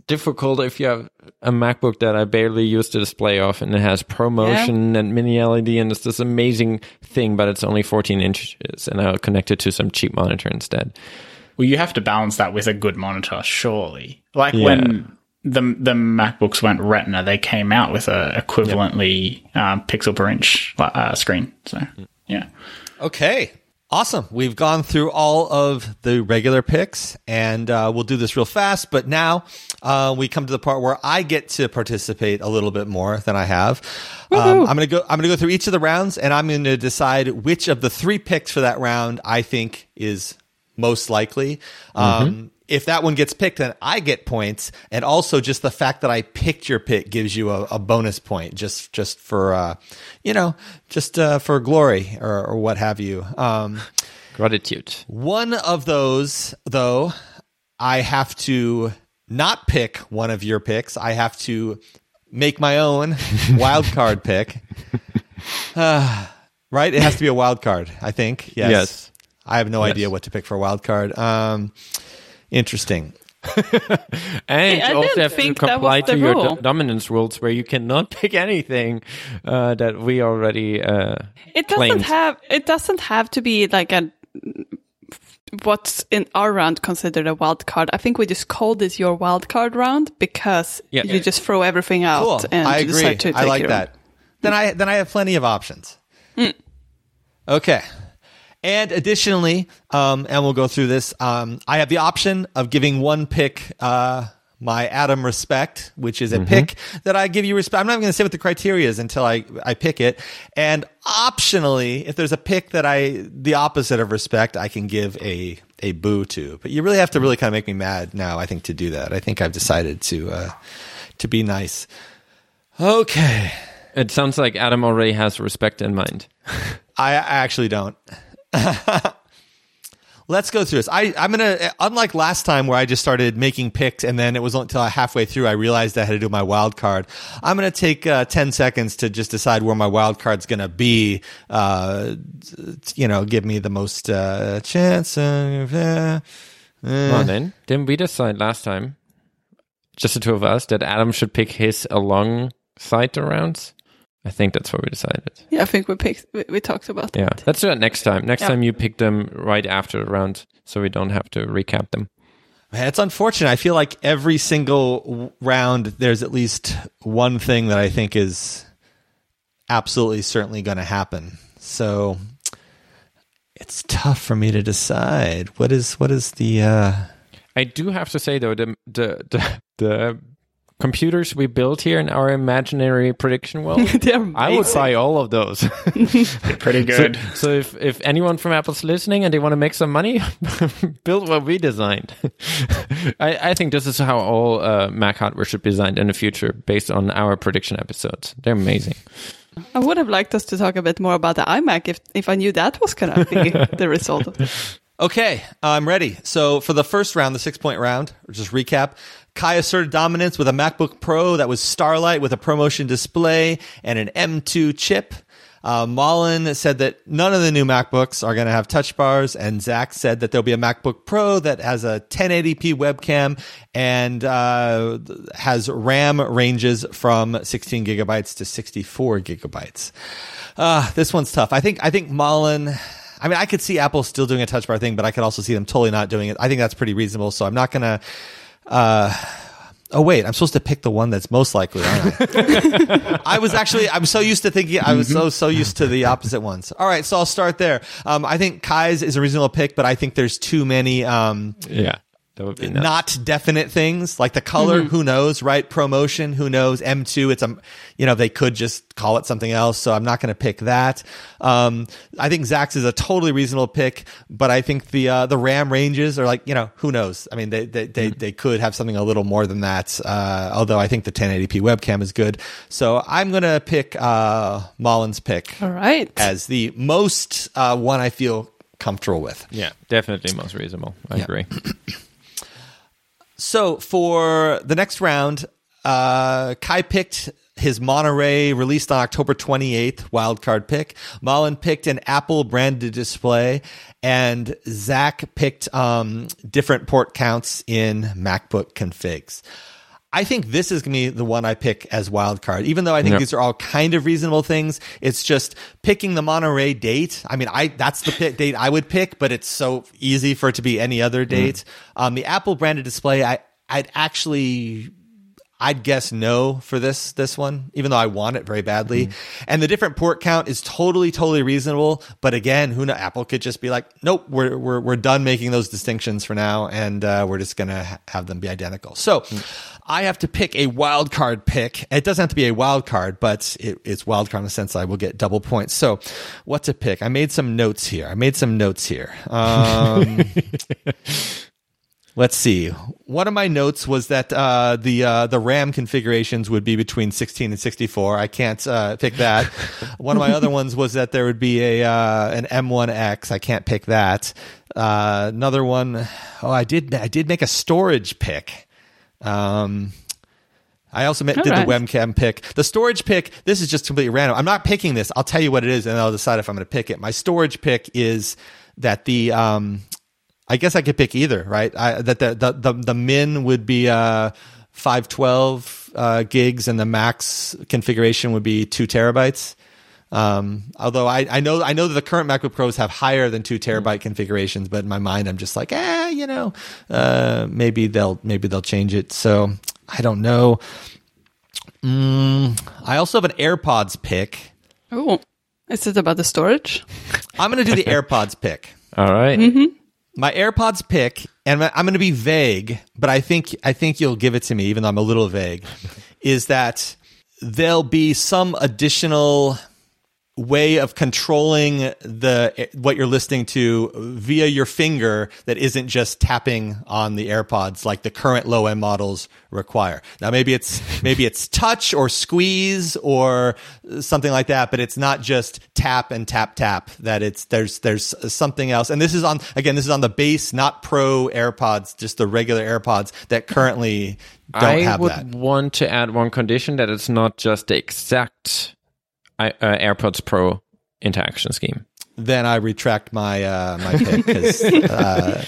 difficult if you have a MacBook that I barely use the display of, and it has ProMotion yeah. and mini L E D, and it's this amazing thing, but it's only fourteen inches, and I'll connect it to some cheap monitor instead. Well, you have to balance that with a good monitor, surely. Like yeah. when the the MacBooks went Retina, they came out with a equivalently yep. um, pixel per inch uh, screen. So yeah, okay. Awesome. We've gone through all of the regular picks, and uh, we'll do this real fast. But now uh, we come to the part where I get to participate a little bit more than I have. Um, I'm going to go. I'm going to go through each of the rounds, and I'm going to decide which of the three picks for that round I think is most likely. Um, mm-hmm. If that one gets picked, then I get points, and also just the fact that I picked your pick gives you a, a bonus point, just just for uh, you know, just uh, for glory or, or what have you. Um, Gratitude. One of those, though, I have to not pick one of your picks. I have to make my own wild card pick. Uh, right? It has to be a wild card, I think. Yes. yes. I have no yes. idea what to pick for a wild card. Um, Interesting. And you also have to comply to your do- dominance rules, where you cannot pick anything uh, that we already. Uh, it doesn't claimed. have. It doesn't have to be like a what's in our round considered a wild card. I think we just call this your wild card round because yep. you just throw everything out cool. and I agree. decide to take I like that. Own. Then I then I have plenty of options. Mm. Okay. And additionally, um, and we'll go through this, um, I have the option of giving one pick uh, my Adam respect, which is a mm-hmm. pick that I give you respect. I'm not even going to say what the criteria is until I, I pick it. And optionally, if there's a pick that I, the opposite of respect, I can give a, a boo to. But you really have to really kind of make me mad now, I think, to do that. I think I've decided to uh, to be nice. Okay. It sounds like Adam already has respect in mind. I, I actually don't. Let's go through this. I, I'm going to, unlike last time where I just started making picks and then it wasn't until halfway through I realized I had to do my wild card. I'm going to take uh, ten seconds to just decide where my wild card's going to be. Uh, you know, give me the most uh, chance. Of, uh, well, then, didn't we decide last time, just the two of us, that Adam should pick his alongside the rounds? I think that's what we decided. Yeah, I think we picked, we, we talked about that. Yeah, let's do that next time. Next yeah. time you pick them right after the round so we don't have to recap them. Man, it's unfortunate. I feel like every single round there's at least one thing that I think is absolutely certainly going to happen. So it's tough for me to decide. What is what is the... Uh... I do have to say, though, the the the... the computers we built here in our imaginary prediction world, I would buy all of those. They're pretty good. So, so if, if anyone from Apple's listening and they want to make some money, build what we designed. I, I think this is how all uh, Mac hardware should be designed in the future based on our prediction episodes. They're amazing. I would have liked us to talk a bit more about the iMac if, if I knew that was going to be the result. Okay, I'm ready. So for the first round, the six-point round, just recap. Kai asserted dominance with a MacBook Pro that was Starlight with a ProMotion display and an M two chip. Uh, Malin said that none of the new MacBooks are going to have touch bars. And Zach said that there'll be a MacBook Pro that has a ten eighty p webcam and uh, has RAM ranges from sixteen gigabytes to sixty-four gigabytes. Uh, this one's tough. I think, I think Malin... I mean, I could see Apple still doing a touch bar thing, but I could also see them totally not doing it. I think that's pretty reasonable, so I'm not going to... Uh, oh, wait, I'm supposed to pick the one that's most likely, aren't I? I was actually... I'm so used to thinking... I was so, so used to the opposite ones. All right, so I'll start there. Um, I think Kai's is a reasonable pick, but I think there's too many... Um, yeah. That would be nuts. Not definite things like the color, mm-hmm. who knows, right? ProMotion, who knows? M two, it's um, you know, they could just call it something else. So I'm not going to pick that. Um, I think Zach's is a totally reasonable pick, but I think the uh, the RAM ranges are like, you know, who knows? I mean, they they they, mm-hmm. they could have something a little more than that. Uh, although I think the ten eighty p webcam is good, so I'm going to pick uh, Malin's pick, all right, as the most uh, one I feel comfortable with. Yeah, definitely most reasonable. I yeah. agree. So for the next round, uh, Kai picked his Monterey, released on October twenty-eighth, wildcard pick. Malin picked an Apple-branded display. And Zach picked um, different port counts in MacBook configs. I think this is going to be the one I pick as wild card, even though I think yep. these are all kind of reasonable things. It's just picking the Monterey date. I mean, I that's the pick, date I would pick, but it's so easy for it to be any other date. Mm. Um, the Apple branded display, I, I'd actually, I'd guess no for this this one, even though I want it very badly. Mm. And the different port count is totally, totally reasonable. But again, who knows? Apple could just be like, nope, we're we're we're done making those distinctions for now, and uh, we're just going to have them be identical. So. Mm. I have to pick a wild card pick. It doesn't have to be a wild card, but it, it's wild card in the sense I will get double points. So what to pick? I made some notes here. I made some notes here. Um, let's see. One of my notes was that uh, the uh, the RAM configurations would be between sixteen and sixty-four. I can't uh, pick that. One of my other ones was that there would be a uh, an M one X. I can't pick that. Uh, another one. Oh, I did. I did make a storage pick. Um, I also met, did right. the webcam pick. The storage pick, this is just completely random. I'm not picking this. I'll tell you what it is, and I'll decide if I'm going to pick it. My storage pick is that the, um, I guess I could pick either, right? I, that the, the, the, the min would be uh, five twelve uh, gigs, and the max configuration would be two terabytes. Um, although I, I know I know that the current MacBook Pros have higher than two terabyte configurations, but in my mind I'm just like, eh, you know, uh, maybe they'll maybe they'll change it. So I don't know. Mm, I also have an AirPods pick. Oh, is it about the storage? I'm going to do the AirPods pick. All right. Mm-hmm. My AirPods pick, and I'm going to be vague, but I think I think you'll give it to me, even though I'm a little vague, is that there'll be some additional way of controlling the what you're listening to via your finger that isn't just tapping on the AirPods like the current low end models require. Now maybe it's maybe it's touch or squeeze or something like that, but it's not just tap and tap tap. That it's there's there's something else. And this is on again this is on the base, not Pro AirPods, just the regular AirPods that currently don't I have would that. I want to add one condition that it's not just the exact I, uh, AirPods Pro interaction scheme. Then I retract my uh, my pick because uh,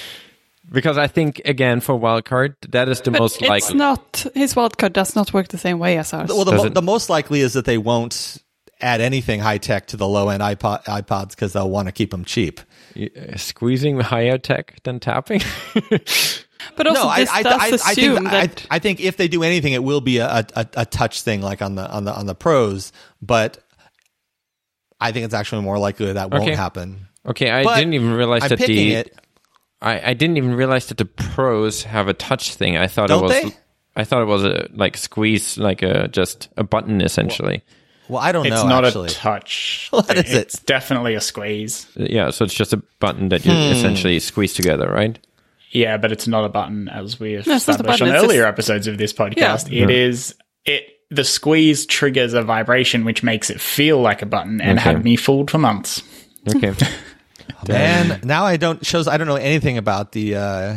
because I think again for wildcard that is the but most it's likely. It's not his wildcard does not work the same way as ours. Well, the, mo- the most likely is that they won't add anything high tech to the low end iPod iPods because they'll want to keep them cheap. Uh, squeezing higher tech than tapping. But also, no, this I, does I, assume I, I think that I, I think if they do anything, it will be a, a, a touch thing like on the on the on the Pros, but I think it's actually more likely that won't okay. happen. Okay, I but didn't even realize I'm that the it. I, I didn't even realize that the Pros have a touch thing. I thought Don't it was they? I thought it was a like squeeze, like a just a button essentially. Well, well I don't it's know. It's not actually. a touch. What is it? It's definitely a squeeze. Yeah, so it's just a button that you hmm. essentially squeeze together, right? Yeah, but it's not a button, as we no, established on earlier just... episodes of this podcast. Yeah. It yeah. is it. The squeeze triggers a vibration which makes it feel like a button and okay. had me fooled for months. Okay. Man, now I don't shows I don't know anything about the uh,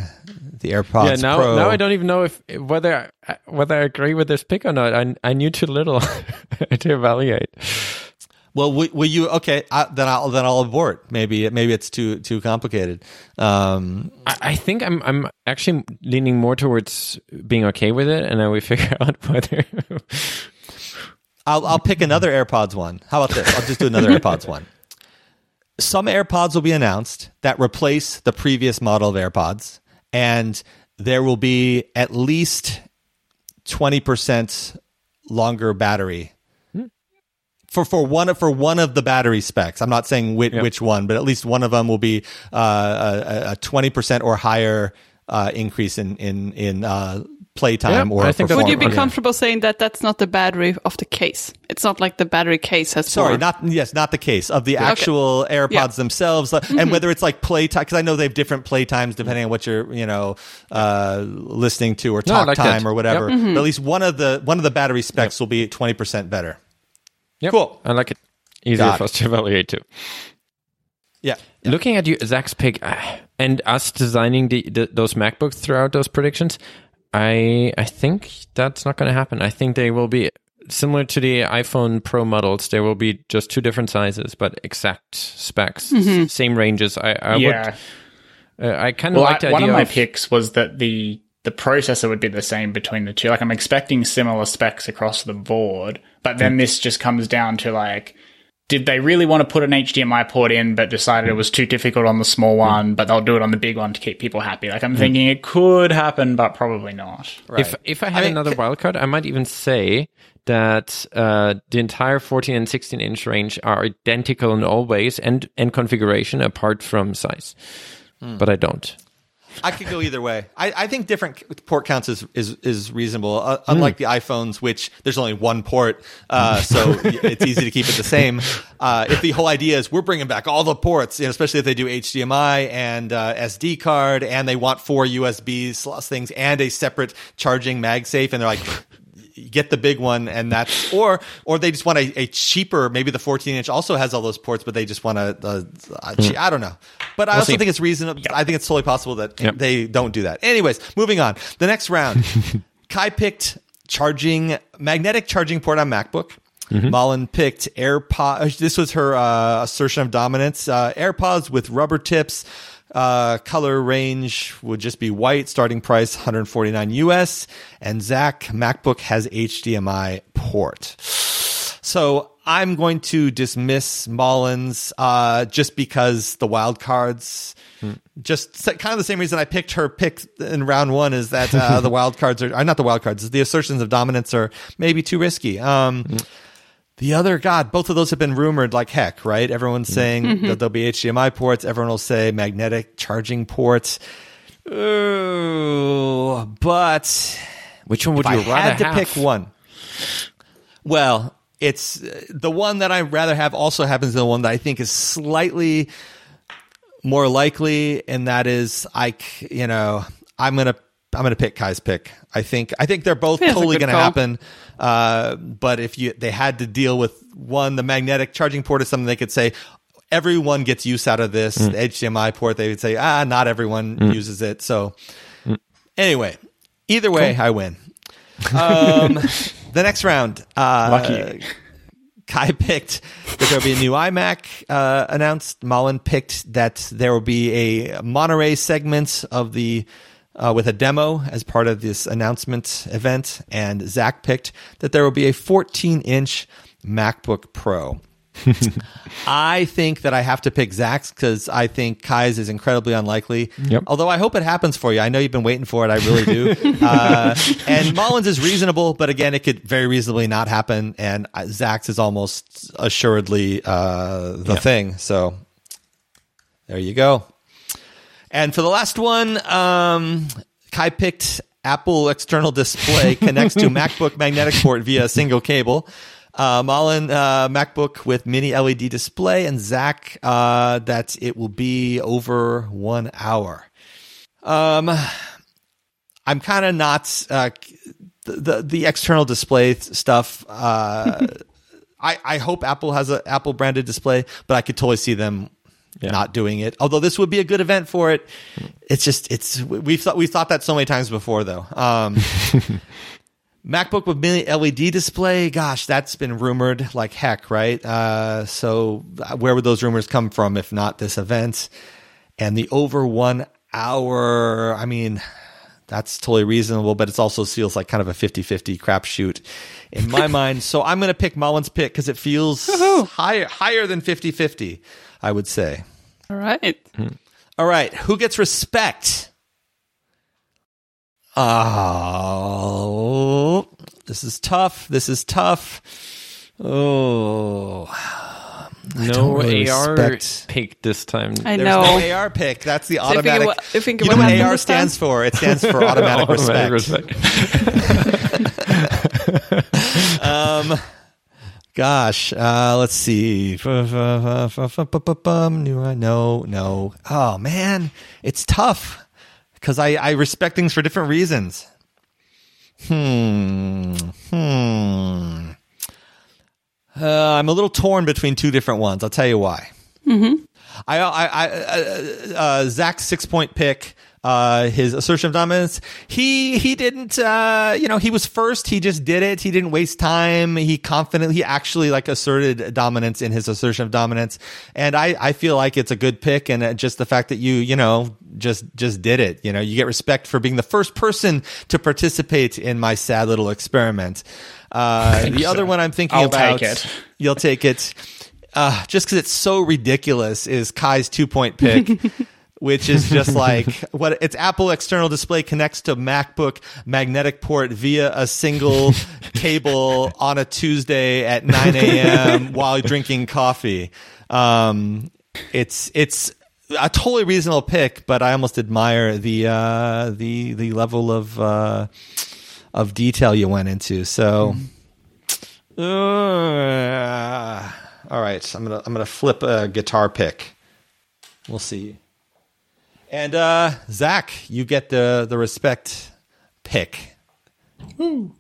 the AirPods yeah, now, Pro. Now I don't even know if whether whether I agree with this pick or not. I I knew too little to evaluate. Well, will, will you? Okay, I, then I'll then I'll abort. Maybe maybe it's too too complicated. Um, I, I think I'm I'm actually leaning more towards being okay with it, and then we figure out whether. I'll I'll pick another AirPods one. How about this? I'll just do another AirPods one. Some AirPods will be announced that replace the previous model of AirPods, and there will be at least twenty percent longer battery. For for one for one of the battery specs, I'm not saying which, yep. which one, but at least one of them will be uh, a twenty percent or higher uh, increase in in in uh, playtime. Yep. Or I think would you be comfortable saying that that's not the battery of the case? It's not like the battery case has. Sorry, more. not yes, not the case of the actual okay. AirPods yeah. themselves, and mm-hmm. whether it's like playtime because I know they have different playtimes depending on what you're you know uh, listening to or talk no, like time that. or whatever. Yep. Mm-hmm. But at least one of the one of the battery specs yep. will be twenty percent better. Yep. Cool. I like it. Easier Got for us to evaluate too. Yeah. yeah. Looking at you, Zach's pick and us designing the, the, those MacBooks throughout those predictions, I I think that's not going to happen. I think they will be similar to the iPhone Pro models. There will be just two different sizes, but exact specs, mm-hmm. s- same ranges. I, I yeah. would. Uh, I kind of well, like the idea. One of my of, picks was that the. The processor would be the same between the two. Like, I'm expecting similar specs across the board, but then this just comes down to, like, did they really want to put an H D M I port in but decided it was too difficult on the small one, but they'll do it on the big one to keep people happy? Like, I'm thinking it could happen, but probably not. Right. If if I had I mean, another wildcard, I might even say that uh, the entire fourteen and sixteen inch range are identical in all ways and, and configuration apart from size, hmm. but I don't. I could go either way. I, I think different port counts is is, is reasonable. Uh, unlike mm. the iPhones, which there's only one port, uh, so it's easy to keep it the same. Uh, if the whole idea is we're bringing back all the ports, you know, especially if they do H D M I and uh, S D card, and they want four U S B slots things and a separate charging MagSafe, and they're like, get the big one, and that's or or they just want a, a cheaper. Maybe the fourteen inch also has all those ports, but they just want a. a, a che- I don't know, but I we'll also see. think it's reasonable. Yep. I think it's totally possible that yep. they don't do that. Anyways, moving on. The next round, Kai picked charging magnetic charging port on MacBook. Mm-hmm. Malin picked AirPods. This was her uh, assertion of dominance. Uh, AirPods with rubber tips. Uh, color range would just be white. Starting price one forty-nine U S. And Zach, MacBook has H D M I port. So I'm going to dismiss Mullins uh, just because the wild cards, hmm. just kind of the same reason I picked her pick in round one is that uh, the wild cards are, are not the wild cards. The assertions of dominance are maybe too risky. Um, hmm. The other, God, both of those have been rumored like heck, right? Everyone's saying mm-hmm. that there'll be H D M I ports. Everyone will say magnetic charging ports. Ooh, but which one would you rather have? If I had to pick one, well, it's uh, the one that I'd rather have also happens to the one that I think is slightly more likely, and that is, I, you know, I'm gonna. I'm going to pick Kai's pick. I think I think they're both yeah, totally going to happen. Uh, but if you they had to deal with one, the magnetic charging port is something they could say, everyone gets use out of this. Mm. The H D M I port, they would say, ah, not everyone mm. uses it. So mm. anyway, either way, cool. I win. Um, the next round. Uh, Lucky. Kai picked that there will be a new iMac uh, announced. Malin picked that there will be a Monterey segment of the Uh, with a demo as part of this announcement event, and Zach picked that there will be a fourteen-inch MacBook Pro. I think that I have to pick Zach's because I think Kai's is incredibly unlikely. Yep. Although I hope it happens for you. I know you've been waiting for it. I really do. uh, and Mullins is reasonable, but again, it could very reasonably not happen. And Zach's is almost assuredly uh, the yep. thing. So there you go. And for the last one, um, Kai picked Apple external display connects to MacBook magnetic port via a single cable. Uh, Malin, uh, MacBook with mini L E D display, and Zach, uh, that it will be over one hour. Um, I'm kind of not, uh, the, the external display stuff, uh, I, I hope Apple has an Apple branded display, but I could totally see them Yeah. not doing it, although this would be a good event for it. It's just it's we've thought we've thought that so many times before, though. um MacBook with mini L E D display, gosh, that's been rumored like heck, right? Uh so where would those rumors come from if not this event? And the over one hour, I mean, that's totally reasonable, but it also feels like kind of a fifty-fifty crapshoot in my mind. So I'm going to pick Mullins' pick because it feels Woo-hoo. higher higher than fifty-fifty, I would say. All right. All right. Who gets respect? Oh, this is tough. This is tough. Oh, I no really A R respect. Pick this time. I There's know. No A R pick. That's the automatic. So I think it w- I think it you know what A R stands for? It stands for automatic respect. respect. um, gosh, uh, let's see. No, no. Oh man, it's tough because I, I respect things for different reasons. Hmm. Hmm. Uh, I'm a little torn between two different ones. I'll tell you why. Mm-hmm. I, I, I, uh, uh, Zach's six-point pick, uh, his assertion of dominance. He, he didn't. Uh, you know, he was first. He just did it. He didn't waste time. He confidently. He actually like asserted dominance in his assertion of dominance. And I, I feel like it's a good pick. And just the fact that you, you know, just, just did it. You know, you get respect for being the first person to participate in my sad little experiment. Uh, the so. other one I'm thinking I'll about, take it. You'll take it, uh, just because it's so ridiculous, is Kai's two-point pick, which is just like, what it's Apple external display connects to MacBook magnetic port via a single cable on a Tuesday at nine a.m. while drinking coffee. Um, it's it's a totally reasonable pick, but I almost admire the uh, the the level of. Uh, of detail you went into. So mm-hmm. uh, all right, so I'm going to I'm going to flip a guitar pick. We'll see. And uh, Zach, you get the the respect pick. Ooh.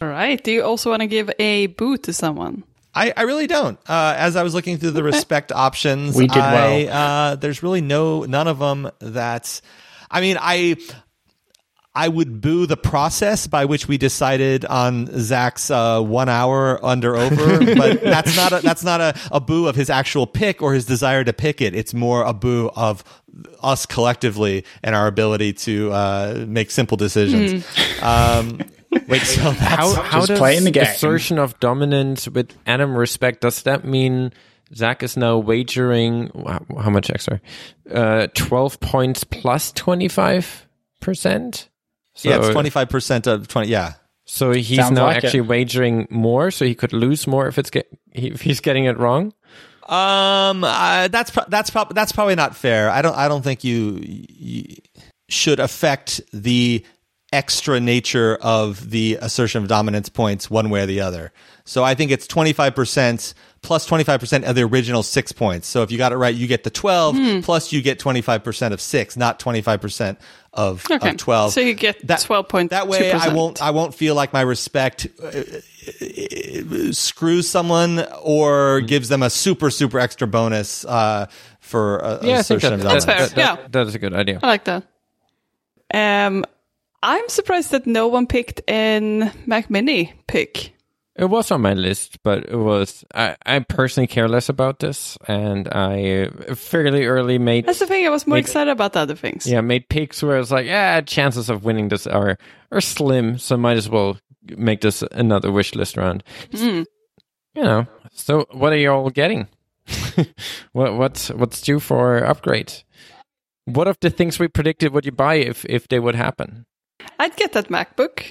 All right, do you also want to give a boo to someone? I, I really don't. Uh, as I was looking through the okay. respect options, we did I, well. uh, there's really no none of them that I mean, I I would boo the process by which we decided on Zach's uh, one hour under over, but that's not a, that's not a, a boo of his actual pick or his desire to pick it. It's more a boo of us collectively and our ability to uh, make simple decisions. Mm. Um, Wait, so that's how, how just does playing the game. Assertion of dominance with Adam respect, does that mean Zach is now wagering, how much extra? Uh, twelve points plus twenty-five percent? So, yeah, it's twenty-five percent of twenty, yeah. So he's Sounds now like actually it. wagering more, so he could lose more if it's get, if he's getting it wrong. Um, uh, that's pro- that's pro- that's probably not fair. I don't I don't think you, you should affect the extra nature of the assertion of dominance points one way or the other. So I think it's twenty-five percent plus twenty-five percent of the original six points. So if you got it right, you get the twelve mm. plus you get twenty-five percent of six, not twenty-five percent of, okay. of twelve. So you get that, twelve point two percent. That way I won't, I won't feel like my respect uh, screws someone or mm. gives them a super, super extra bonus uh, for uh, yeah, assertion of dominance. That's fair. That, that, yeah. that is a good idea. I like that. Um, I'm surprised that no one picked an Mac Mini pick. It was on my list, but it was I, I personally care less about this, and I fairly early made... That's the thing, I was more made, excited about the other things. Yeah, made picks where it's like, yeah, chances of winning this are, are slim, so might as well make this another wish list round. Mm. You know, so what are you all getting? what what's, what's due for upgrade? What of the things we predicted would you buy if, if they would happen? I'd get that MacBook.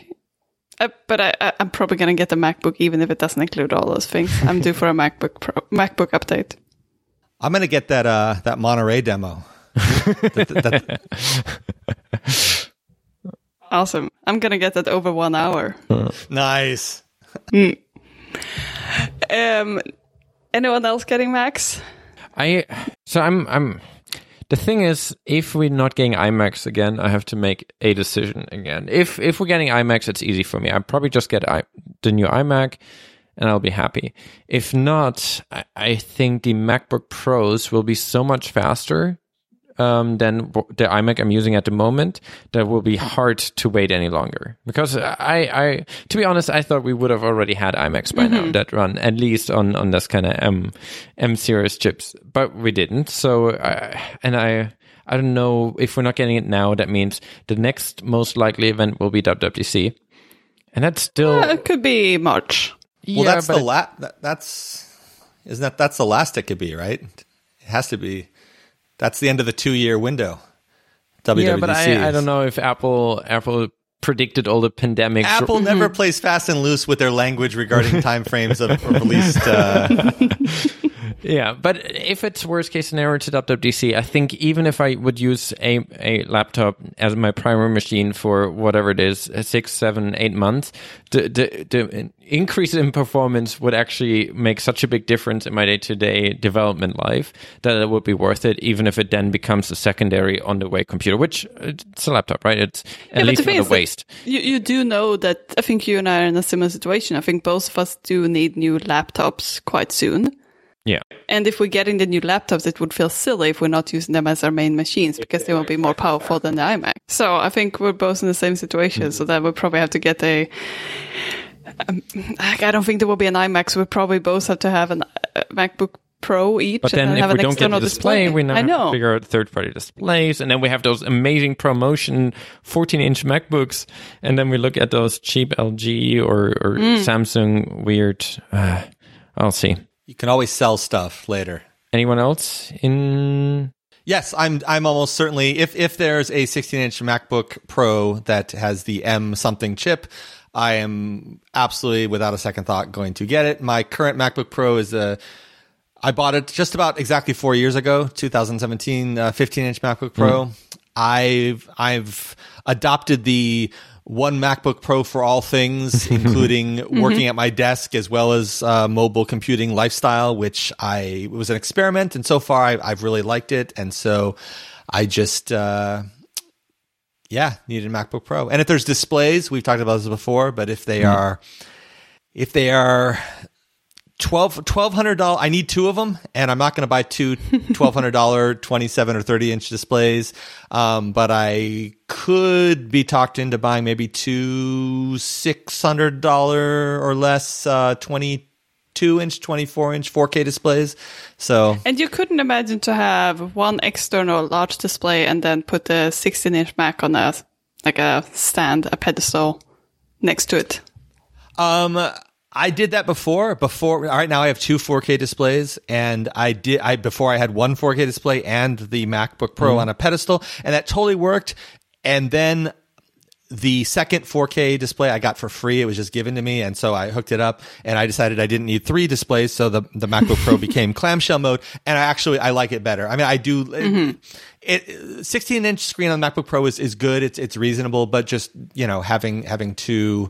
Uh, but I, I, I'm probably going to get a MacBook, even if it doesn't include all those things. I'm due for a MacBook Pro, MacBook update. I'm going to get that uh, that Monterey demo. that, that, that. Awesome! I'm going to get that over one hour. Nice. Mm. Um, anyone else getting Macs? I so I'm I'm. The thing is, if we're not getting iMacs again, I have to make a decision again. If if we're getting iMacs, it's easy for me. I'll probably just get I, the new iMac, and I'll be happy. If not, I, I think the MacBook Pros will be so much faster um, than the iMac I'm using at the moment that it will be hard to wait any longer. Because, I, I to be honest, I thought we would have already had iMacs by mm-hmm. now that run, at least on, on this kind of M, M series chips. But we didn't. So, I, and I I don't know if we're not getting it now. That means the next most likely event will be W W D C. And that's still... Uh, it could be March. Well, yeah, that's the la- that, That's... Isn't that... That's the last it could be, right? It has to be... That's the end of the two-year window. W W D C. Yeah, but I, I don't know if Apple Apple predicted all the pandemics. Apple never plays fast and loose with their language regarding timeframes of released. Uh... yeah, but if it's worst case scenario to W W D C, I think even if I would use a, a laptop as my primary machine for whatever it is, six, seven, eight months, the the, the increase in performance would actually make such a big difference in my day-to-day development life that it would be worth it, even if it then becomes a secondary on-the-way computer, which it's a laptop, right? It's at yeah, least not a waste. You, you do know that I think you and I are in a similar situation. I think both of us do need new laptops quite soon. Yeah. And if we're getting the new laptops, it would feel silly if we're not using them as our main machines because they won't be more powerful than the iMac. So I think we're both in the same situation, mm-hmm. so that we'll probably have to get a... Um, I don't think there will be an iMac, so we probably both have to have an uh, MacBook Pro each. But then and then if have we an don't get the display, display, we now have to figure out third-party displays, and then we have those amazing ProMotion fourteen-inch MacBooks, and then we look at those cheap L G or, or mm. Samsung weird... Uh, I'll see. You can always sell stuff later. Anyone else in... Yes, I'm I'm almost certainly... If, if there's a sixteen-inch MacBook Pro that has the M-something chip... I am absolutely, without a second thought, going to get it. My current MacBook Pro is a... I bought it just about exactly four years ago, two thousand seventeen, uh, fifteen-inch MacBook Pro. Mm. I've I've adopted the one MacBook Pro for all things, including mm-hmm. working at my desk as well as uh, mobile computing lifestyle, which I it was an experiment, and so far I, I've really liked it, and so I just... Uh, Yeah, need a MacBook Pro. And if there's displays, we've talked about this before, but if they are if they are twelve twelve hundred dollars, I need two of them, and I'm not going to buy two twelve hundred dollar twenty-seven or thirty-inch displays. Um, but I could be talked into buying maybe two six hundred dollar or less uh, twenty-two inch, twenty-four inch, four K displays. So, and you couldn't imagine to have one external large display and then put the sixteen inch Mac on a like a stand, a pedestal, next to it? Um, I did that before. Before, all right, now I have two four K displays, and I did. I before I had one four K display and the MacBook Pro mm. on a pedestal, and that totally worked. And then the second four K display I got for free. It was just given to me. And so I hooked it up and I decided I didn't need three displays. So the, the MacBook Pro became clamshell mode. And I actually, I like it better. I mean, I do. Mm-hmm. It, sixteen inch screen on the MacBook Pro is, is good. It's, it's reasonable, but just, you know, having, having two,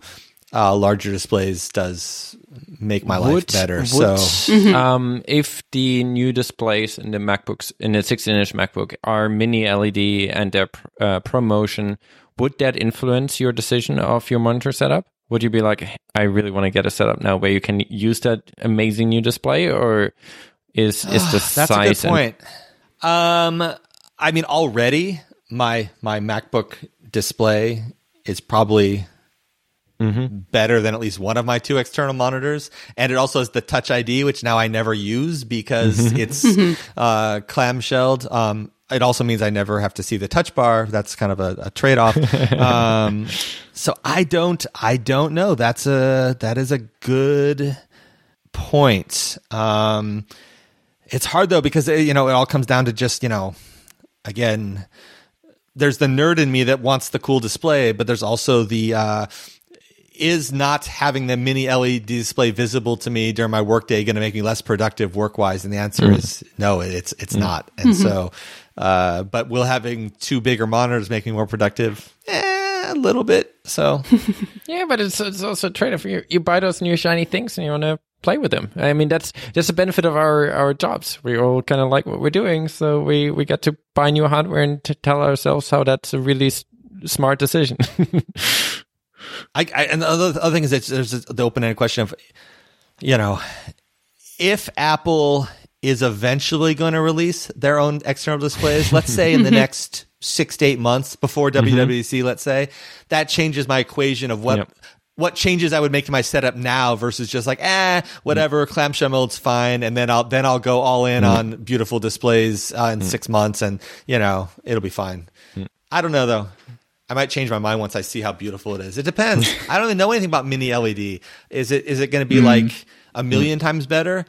uh, larger displays does make my life would, better. Would, so, mm-hmm. um, if the new displays in the MacBooks, in the sixteen inch MacBook are mini L E D and their uh, ProMotion, would that influence your decision of your monitor setup? Would you be like, hey, I really want to get a setup now where you can use that amazing new display, or is is the size? That's a good point. And- um, I mean, already my my MacBook display is probably mm-hmm. better than at least one of my two external monitors, and it also has the Touch I D, which now I never use because it's uh, clamshelled. Um, It also means I never have to see the touch bar. That's kind of a, a trade-off. Um, so I don't, I don't know. That's a, that is a good point. Um, it's hard though, because it, you know, it all comes down to just, you know, again, there's the nerd in me that wants the cool display, but there's also the, uh, is not having the mini L E D display visible to me during my workday going to make me less productive work-wise? And the answer mm-hmm. is no, it's it's mm-hmm. not. And mm-hmm. so, uh, but will having two bigger monitors make me more productive? Eh, a little bit. So, yeah, but it's it's also a trade-off. You, you buy those new shiny things and you want to play with them. I mean, that's just a benefit of our, our jobs. We all kind of like what we're doing, so we, we get to buy new hardware and to tell ourselves how that's a really s- smart decision. I, I, and the other, other thing is that there's the open-ended question of, you know, if Apple is eventually going to release their own external displays, let's say in the next six to eight months before W W D C, let's say, that changes my equation of what... Yep. what changes I would make to my setup now versus just like, eh, whatever, mm. clamshell mode's fine. And then I'll, then I'll go all in mm. on beautiful displays uh, in mm. six months and, you know, it'll be fine. Mm. I don't know though. I might change my mind once I see how beautiful it is. It depends. I don't even know anything about mini L E D. Is it, is it going to be mm. like a million mm. times better?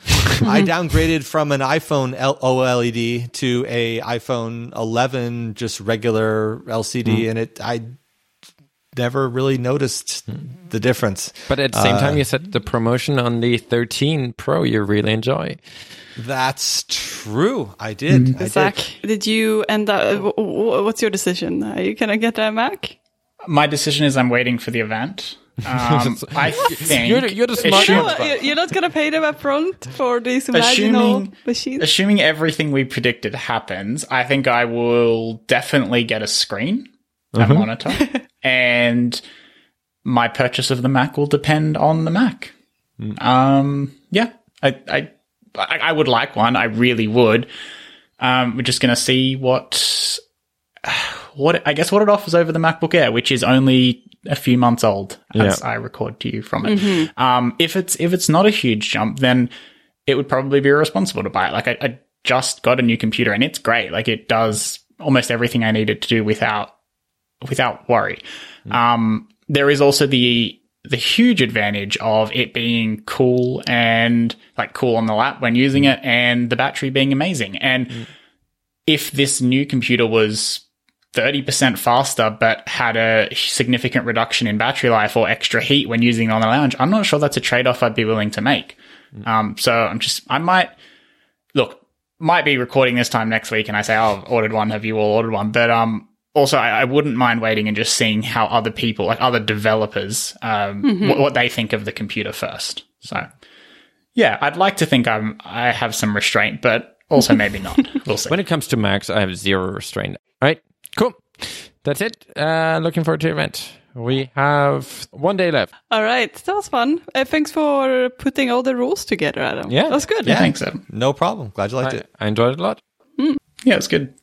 I downgraded from an iPhone OLED to a iPhone eleven, just regular L C D. Mm. And it, I, never really noticed the difference. But at the same uh, time, you said the ProMotion on the thirteen Pro you really enjoy. That's true. I did. Mm-hmm. I Zach, did. did you end up... What's your decision? Are you going to get a Mac? My decision is I'm waiting for the event. Um, I think... You're, you're the smart no, one. You're not going to pay them up front for these imaginal machines? Assuming everything we predicted happens, I think I will definitely get a screen and mm-hmm. monitor. And my purchase of the Mac will depend on the Mac. Mm. Um, yeah, I, I I would like one. I really would. Um, we're just going to see what what I guess what it offers over the MacBook Air, which is only a few months old as yeah. I record to you from it. Mm-hmm. Um, if it's if it's not a huge jump, then it would probably be irresponsible to buy it. Like I, I just got a new computer and it's great. Like it does almost everything I needed to do without. without worry. Mm. Um, there is also the the huge advantage of it being cool and like cool on the lap when using it and the battery being amazing. And mm. if this new computer was thirty percent faster but had a significant reduction in battery life or extra heat when using it on the lounge, I'm not sure that's a trade-off I'd be willing to make. Mm. Um, so I'm just, I might, look, might be recording this time next week and I say, oh, I've ordered one. Have you all ordered one? But, um, Also, I, I wouldn't mind waiting and just seeing how other people, like other developers, um, mm-hmm. what, what they think of the computer first. So, yeah, I'd like to think I'm I have some restraint, but also maybe not. We'll see. When it comes to Macs, I have zero restraint. All right, cool. That's it. Uh, looking forward to the event. We have one day left. All right, that was fun. Uh, thanks for putting all the rules together, Adam. Yeah, that's good. Yeah, thanks, Adam. No problem. Glad you liked I, it. I enjoyed it a lot. Mm. Yeah, it was good.